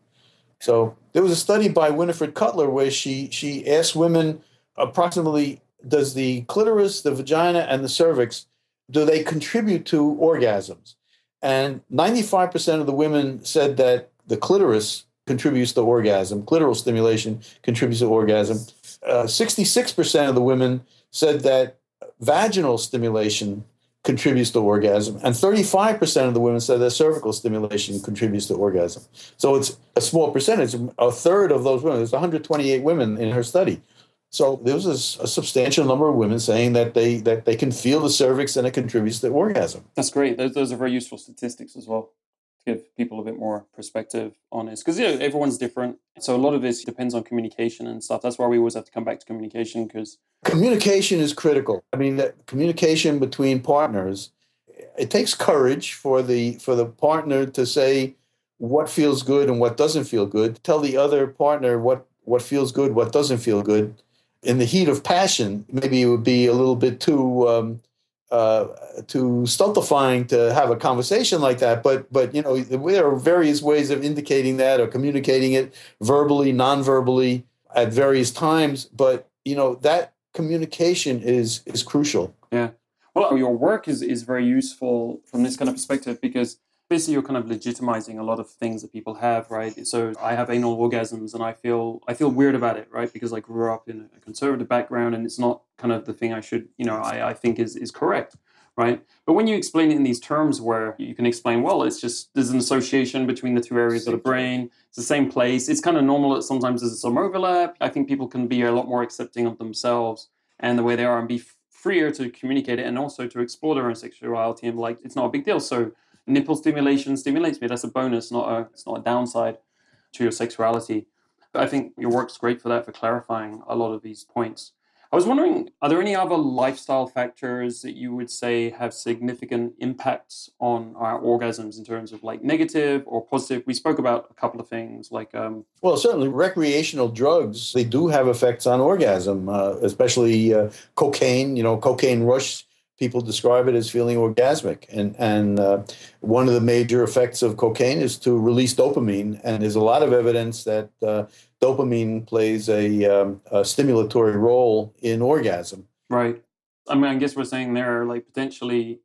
So there was a study by Winifred Cutler where she asked women approximately, does the clitoris, the vagina, and the cervix, do they contribute to orgasms? And 95% of the women said that the clitoris contributes to orgasm, clitoral stimulation contributes to orgasm. 66% of the women said that vaginal stimulation contributes to orgasm, and 35% of the women said that cervical stimulation contributes to orgasm. So it's a small percentage, a third of those women. There's 128 women in her study. So there was a substantial number of women saying that they can feel the cervix and it contributes to orgasm. That's great. Those are very useful statistics as well, to give people a bit more perspective on this. Because, you know, everyone's different. So a lot of this depends on communication and stuff. That's why we always have to come back to communication, because communication is critical. I mean, that communication between partners, it takes courage for the partner to say what feels good and what doesn't feel good. Tell the other partner what feels good, what doesn't feel good. In the heat of passion, maybe it would be a little bit too stultifying to have a conversation like that. But you know, there are various ways of indicating that or communicating it verbally, non-verbally, at various times. But, you know, that communication is crucial. Yeah. Well, your work is very useful from this kind of perspective, because basically you're kind of legitimizing a lot of things that people have, right? So I have anal orgasms and I feel weird about it, right? Because I grew up in a conservative background and it's not kind of the thing I should, you know, I think is correct, right? But when you explain it in these terms where you can explain, well, it's just, there's an association between the two areas of the brain. It's the same place. It's kind of normal that sometimes there's some overlap. I think people can be a lot more accepting of themselves and the way they are and be freer to communicate it and also to explore their own sexuality and like, it's not a big deal. So nipple stimulation stimulates me. That's a bonus, it's not a downside to your sexuality. But I think your work's great for that, for clarifying a lot of these points. I was wondering, are there any other lifestyle factors that you would say have significant impacts on our orgasms in terms of like negative or positive? We spoke about a couple of things like... Well, certainly recreational drugs, they do have effects on orgasm, especially cocaine, you know, cocaine rush. People describe it as feeling orgasmic. And one of the major effects of cocaine is to release dopamine. And there's a lot of evidence that dopamine plays a stimulatory role in orgasm. Right. I mean, I guess we're saying there, like, potentially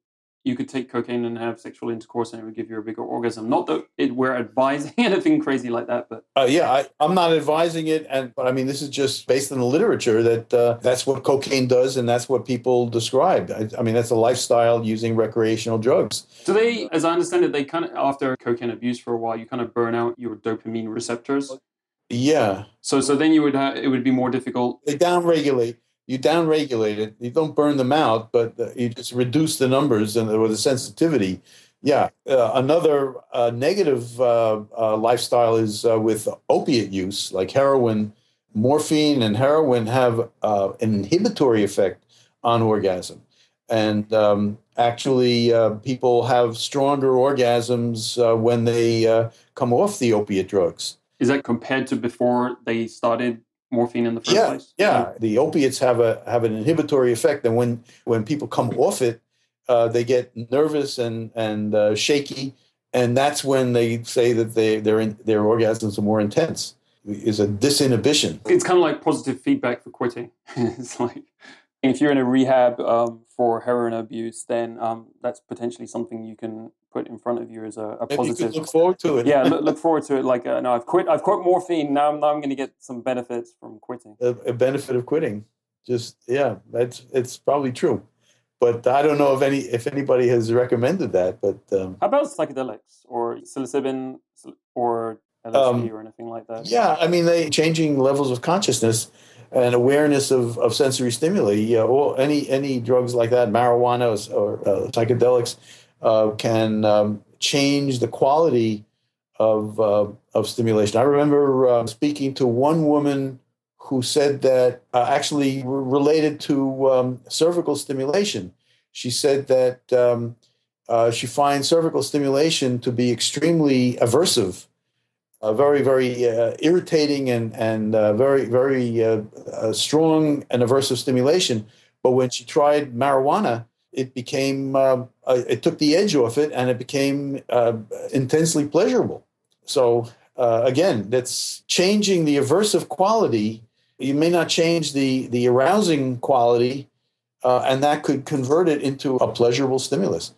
you could take cocaine and have sexual intercourse and it would give you a bigger orgasm. Not that we're advising anything crazy like that, but... I'm not advising it. But I mean, this is just based on the literature that that's what cocaine does and that's what people describe. I mean, that's a lifestyle using recreational drugs. So they, as I understand it, they kind of, after cocaine abuse for a while, you kind of burn out your dopamine receptors. Yeah. So then you would have, it would be more difficult. They downregulate. You downregulate it. You don't burn them out, but you just reduce the numbers and or the sensitivity. Yeah. Another negative lifestyle is with opiate use, like heroin. Morphine and heroin have an inhibitory effect on orgasm. And people have stronger orgasms when they come off the opiate drugs. Is that compared to before they started morphine in the first place? Yeah, the opiates have an inhibitory effect, and when people come off it, they get nervous and shaky, and that's when they say that their orgasms are more intense. Is a disinhibition. It's kind of like positive feedback for quitting. It's like if you're in a rehab for heroin abuse, then that's potentially something you can put in front of you as a positive. You could look forward to it. Yeah, look forward to it. Like, no, I've quit morphine. Now I'm going to get some benefits from quitting. A benefit of quitting. Just, yeah, it's probably true. But I don't know if anybody has recommended that. But how about psychedelics or psilocybin or LSD or anything like that? Yeah, I mean, changing levels of consciousness an awareness of sensory stimuli. Any drugs like that, marijuana or psychedelics, can change the quality of stimulation. I remember speaking to one woman who said that actually related to cervical stimulation. She said that she finds cervical stimulation to be extremely aversive, very, very irritating and very, very strong and aversive stimulation. But when she tried marijuana, it became, it took the edge off it, and it became intensely pleasurable. So again, that's changing the aversive quality. You may not change the arousing quality, and that could convert it into a pleasurable stimulus.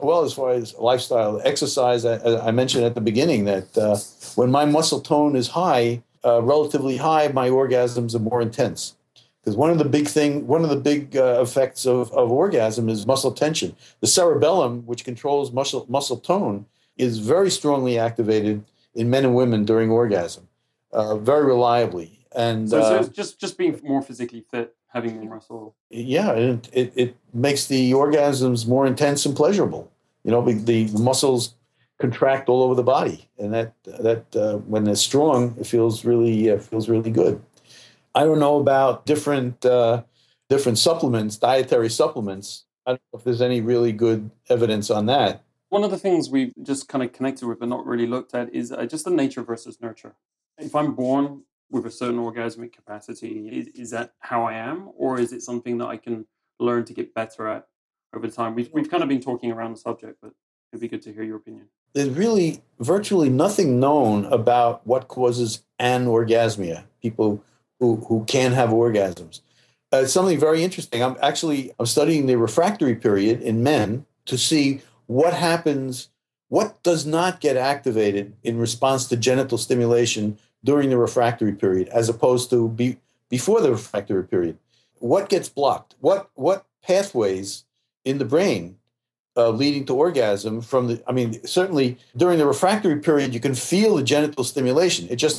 Well, as far as lifestyle, exercise, I mentioned at the beginning that when my muscle tone is high, relatively high, my orgasms are more intense. Because one of the big effects of orgasm is muscle tension. The cerebellum, which controls muscle tone, is very strongly activated in men and women during orgasm, very reliably. And so it's just being more physically fit, having more muscle. Yeah, it makes the orgasms more intense and pleasurable. You know, the muscles contract all over the body, and that when they're strong, it feels really good. I don't know about different supplements, dietary supplements. I don't know if there's any really good evidence on that. One of the things we've just kind of connected with but not really looked at is just the nature versus nurture. If I'm born with a certain orgasmic capacity, is that how I am? Or is it something that I can learn to get better at over time? We've kind of been talking around the subject, but it'd be good to hear your opinion. There's really virtually nothing known about what causes anorgasmia, people who can have orgasms. It's something very interesting. I'm studying the refractory period in men to see what happens, what does not get activated in response to genital stimulation during the refractory period, as opposed to before the refractory period. What gets blocked? What pathways in the brain leading to orgasm certainly during the refractory period, you can feel the genital stimulation. It just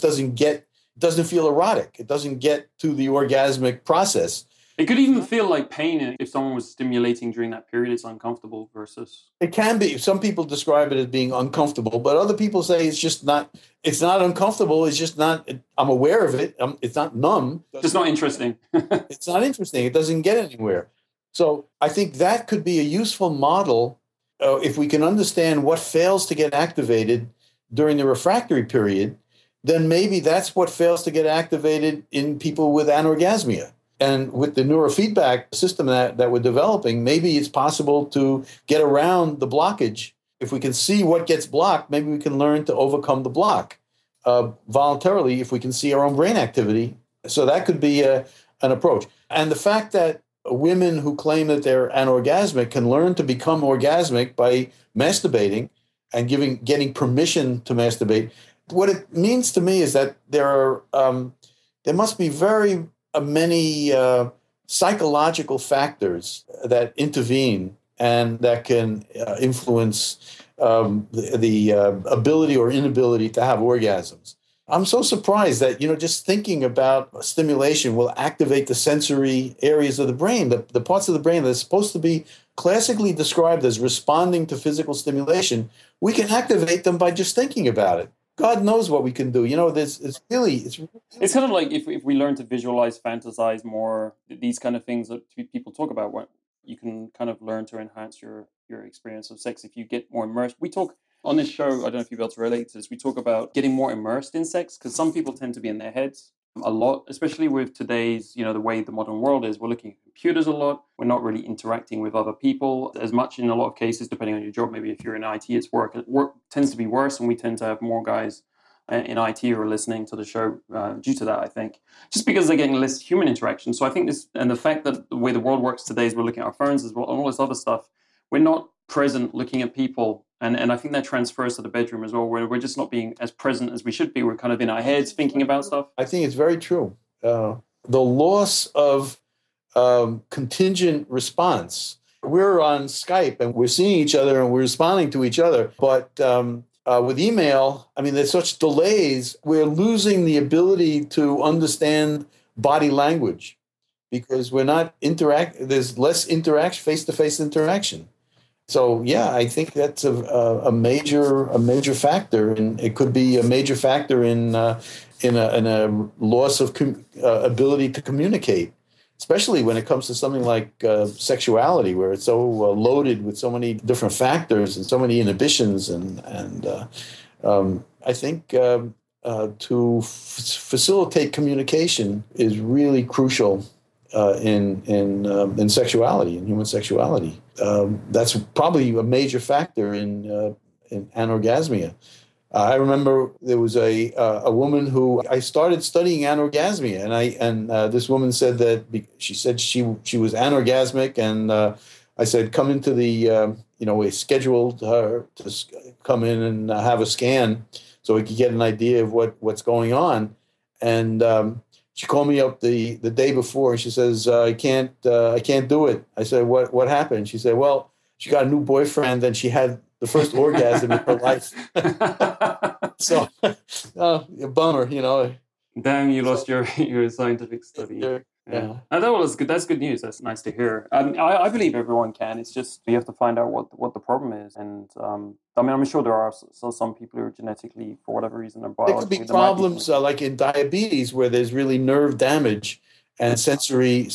doesn't feel erotic. It doesn't get to the orgasmic process. It could even feel like pain if someone was stimulating during that period. It's uncomfortable versus... It can be. Some people describe it as being uncomfortable, but other people say it's not uncomfortable. It's just not, I'm aware of it. It's not numb. It's not interesting. It's not interesting. It doesn't get anywhere. So I think that could be a useful model if we can understand what fails to get activated during the refractory period, then maybe that's what fails to get activated in people with anorgasmia. And with the neurofeedback system that we're developing, maybe it's possible to get around the blockage. If we can see what gets blocked, maybe we can learn to overcome the block voluntarily if we can see our own brain activity. So that could be an approach. And the fact that women who claim that they're anorgasmic can learn to become orgasmic by masturbating and getting permission to masturbate. What it means to me is that there must be very many psychological factors that intervene and that can influence the ability or inability to have orgasms. I'm so surprised that, just thinking about stimulation will activate the sensory areas of the brain, the parts of the brain that are supposed to be classically described as responding to physical stimulation. We can activate them by just thinking about it. God knows what we can do. It's kind of like if we learn to visualize, fantasize more, these kind of things that people talk about, what you can kind of learn to enhance your experience of sex if you get more immersed. We talk on this show, I don't know if you'll be able to relate to this, we talk about getting more immersed in sex, because some people tend to be in their heads a lot, especially with today's, the way the modern world is. We're looking at computers a lot. We're not really interacting with other people as much in a lot of cases, depending on your job. Maybe if you're in IT, it's work. Work tends to be worse, and we tend to have more guys in IT who are listening to the show due to that, I think, just because they're getting less human interaction. So I think this, and the fact that the way the world works today is we're looking at our phones as well and all this other stuff. We're not present looking at people. And I think that transfers to the bedroom as well, where we're just not being as present as we should be. We're kind of in our heads thinking about stuff. I think it's very true. The loss of contingent response. We're on Skype and we're seeing each other and we're responding to each other. But with email, there's such delays. We're losing the ability to understand body language, because we're not there's less interaction, face-to-face interaction. So yeah, I think that's a major factor, and it could be a major factor in a loss of ability to communicate, especially when it comes to something like sexuality, where it's so loaded with so many different factors and so many inhibitions, and I think to facilitate communication is really crucial in sexuality, in human sexuality. That's probably a major factor in anorgasmia. I remember there was a woman who I started studying anorgasmia, and this woman said that she was anorgasmic, and I said, come into the we scheduled her to come in and have a scan so we could get an idea of what's going on, and she called me up the day before, and she says, I can't do it. I said, what happened? She said, well, she got a new boyfriend, and she had the first orgasm in her life. So, a bummer, Damn, you lost your scientific study. Yeah. And that was good. That's good news. That's nice to hear. I believe everyone can. It's just you have to find out what the problem is. And I'm sure there are some people who are genetically, for whatever reason, or biologically. There could be problems like in diabetes, where there's really nerve damage and sensory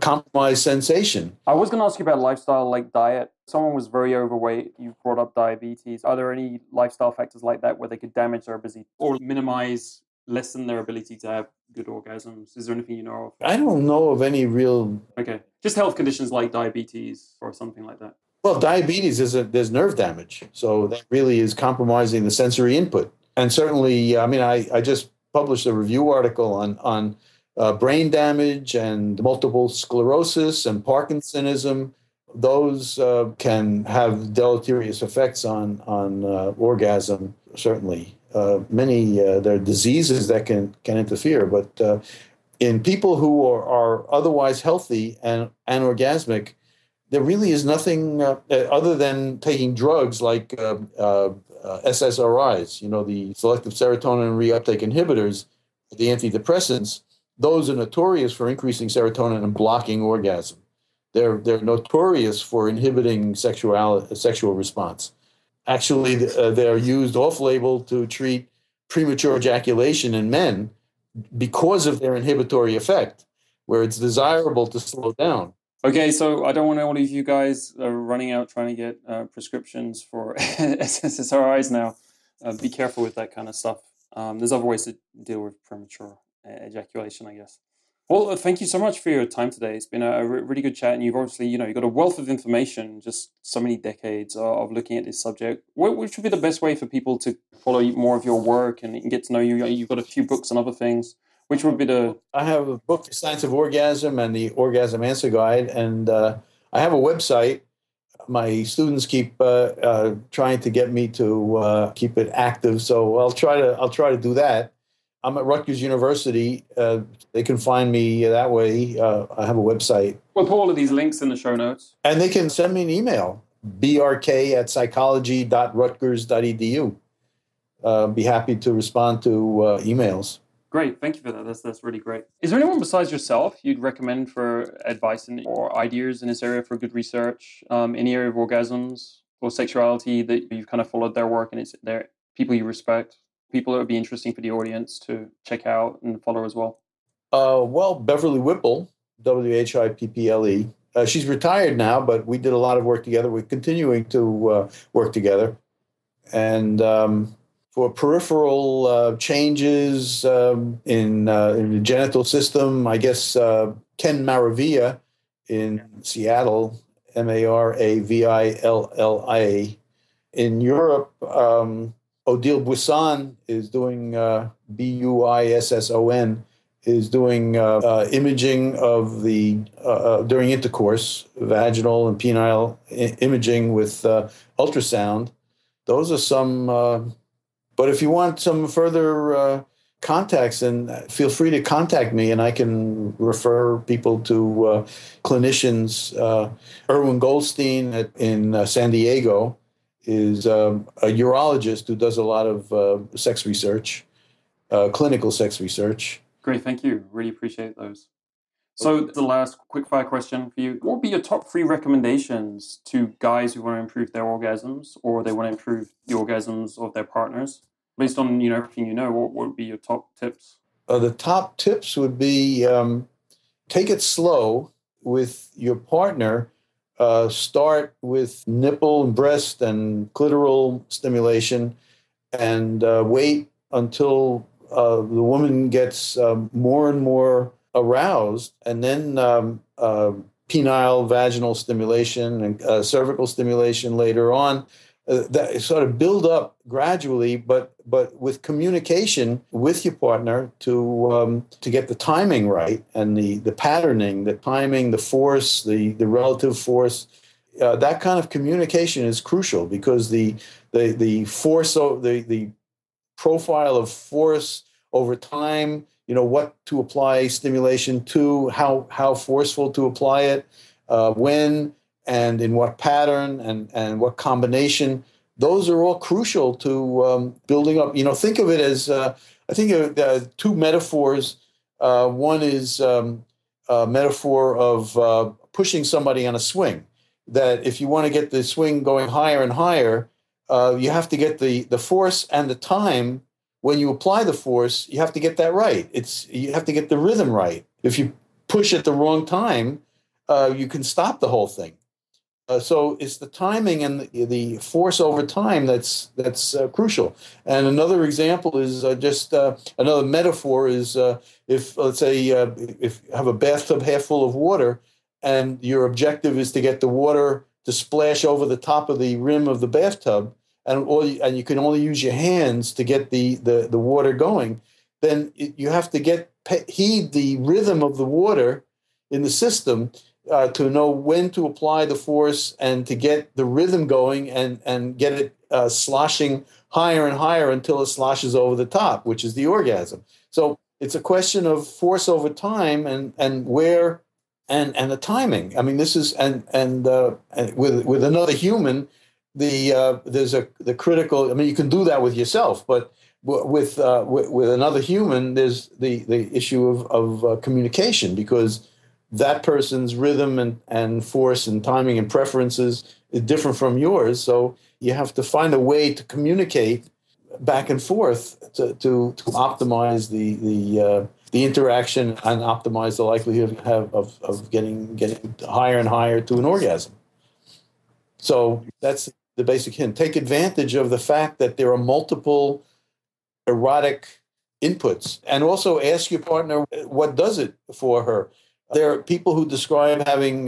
compromised sensation. I was going to ask you about lifestyle, like diet. Someone was very overweight. You brought up diabetes. Are there any lifestyle factors like that where they could damage their ability or minimize, lessen their ability to have good orgasms? Is there anything you know of? I don't know of any real... Okay. Just health conditions like diabetes or something like that. Well, diabetes, there's nerve damage. So that really is compromising the sensory input. And certainly, I just published a review article on brain damage and multiple sclerosis and Parkinsonism. Those can have deleterious effects on orgasm, certainly. Many there are diseases that can interfere, but in people who are otherwise healthy and anorgasmic, there really is nothing other than taking drugs like SSRIs, the selective serotonin reuptake inhibitors, the antidepressants. Those are notorious for increasing serotonin and blocking orgasm. They're notorious for inhibiting sexual response. Actually, they're used off-label to treat premature ejaculation in men because of their inhibitory effect, where it's desirable to slow down. Okay, so I don't want all of you guys running out trying to get prescriptions for SSRIs now. Be careful with that kind of stuff. There's other ways to deal with premature ejaculation, I guess. Well, thank you so much for your time today. It's been a really good chat, and you've obviously, you've got a wealth of information, just so many decades of looking at this subject. Which would be the best way for people to follow more of your work and get to know you? You've got a few books and other things. Which would be the... I have a book, The Science of Orgasm and the Orgasm Answer Guide, and I have a website. My students keep trying to get me to keep it active, so I'll try to do that. I'm at Rutgers University. They can find me that way. I have a website. We'll put all of these links in the show notes. And they can send me an email, brk@psychology.rutgers.edu. Be happy to respond to emails. Great. Thank you for that. That's really great. Is there anyone besides yourself you'd recommend for advice or ideas in this area for good research, any area of orgasms or sexuality that you've kind of followed their work and they're people you respect? People that would be interesting for the audience to check out and follow as well? Beverly Whipple, Whipple. She's retired now, but we did a lot of work together. We're continuing to work together. And for peripheral changes in the genital system, I guess Ken Maravilla in Seattle, Maravilla. In Europe... Odile Buisson is doing, Buisson, is doing imaging of the, during intercourse, vaginal and penile imaging with ultrasound. Those are some, but if you want some further contacts, then feel free to contact me and I can refer people to clinicians. Irwin Goldstein in San Diego is a urologist who does a lot of sex research, clinical sex research. Great, thank you. Really appreciate those. So the last quickfire question for you, what would be your top 3 recommendations to guys who want to improve their orgasms, or they want to improve the orgasms of their partners? Based on everything what would be your top tips? The top tips would be take it slow with your partner. Start with nipple and breast and clitoral stimulation, and wait until the woman gets more and more aroused, and then penile vaginal stimulation and cervical stimulation later on. That sort of build up gradually, but with communication with your partner to get the timing right and the patterning, the timing, the force, the relative force. That kind of communication is crucial, because the force, the profile of force over time, what to apply stimulation to, how forceful to apply it, when and in what pattern and what combination. Those are all crucial to building up. Think of it as, I think there are 2 metaphors. One is a metaphor of pushing somebody on a swing, that if you want to get the swing going higher and higher, you have to get the force and the time. When you apply the force, you have to get that right. You have to get the rhythm right. If you push at the wrong time, you can stop the whole thing. So it's the timing and the force over time that's crucial. And another example is another metaphor is if, let's say, if you have a bathtub half full of water and your objective is to get the water to splash over the top of the rim of the bathtub, and you can only use your hands to get the water going, then you have to heed the rhythm of the water in the system to know when to apply the force and to get the rhythm going and get it sloshing higher and higher until it sloshes over the top, which is the orgasm. So it's a question of force over time and where and the timing. I mean, this is and with another human, there's the critical. I mean, you can do that with yourself, but with another human, there's the issue of communication, because that person's rhythm and force and timing and preferences is different from yours. So you have to find a way to communicate back and forth to optimize the interaction and optimize the likelihood of getting higher and higher to an orgasm. So that's the basic hint. Take advantage of the fact that there are multiple erotic inputs, and also ask your partner what does it for her. There are people who describe having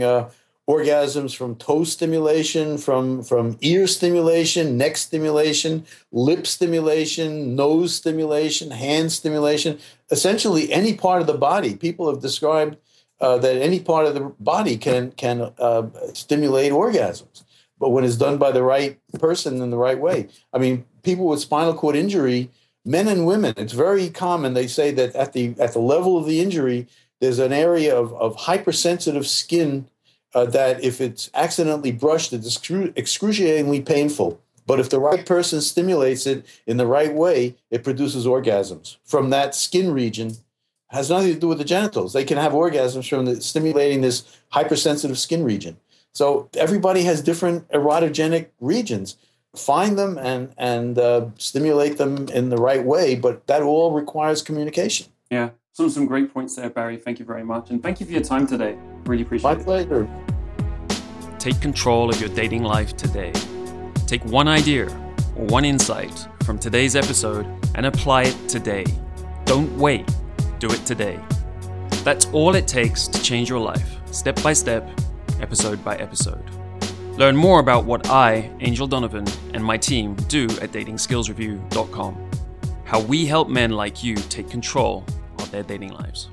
orgasms from toe stimulation, from ear stimulation, neck stimulation, lip stimulation, nose stimulation, hand stimulation, essentially any part of the body. People have described that any part of the body can stimulate orgasms, but when it's done by the right person in the right way. I mean, people with spinal cord injury, men and women, it's very common. They say that at the level of the injury, there's an area of hypersensitive skin that if it's accidentally brushed, it's excruciatingly painful. But if the right person stimulates it in the right way, it produces orgasms from that skin region. It has nothing to do with the genitals. They can have orgasms from stimulating this hypersensitive skin region. So everybody has different erotogenic regions. Find them and stimulate them in the right way, but that all requires communication. Yeah. Some great points there, Barry. Thank you very much. And thank you for your time today. Really appreciate it. My pleasure. Take control of your dating life today. Take one idea or one insight from today's episode and apply it today. Don't wait. Do it today. That's all it takes to change your life, step by step, episode by episode. Learn more about what I, Angel Donovan, and my team do at datingskillsreview.com. How we help men like you take control their dating lives.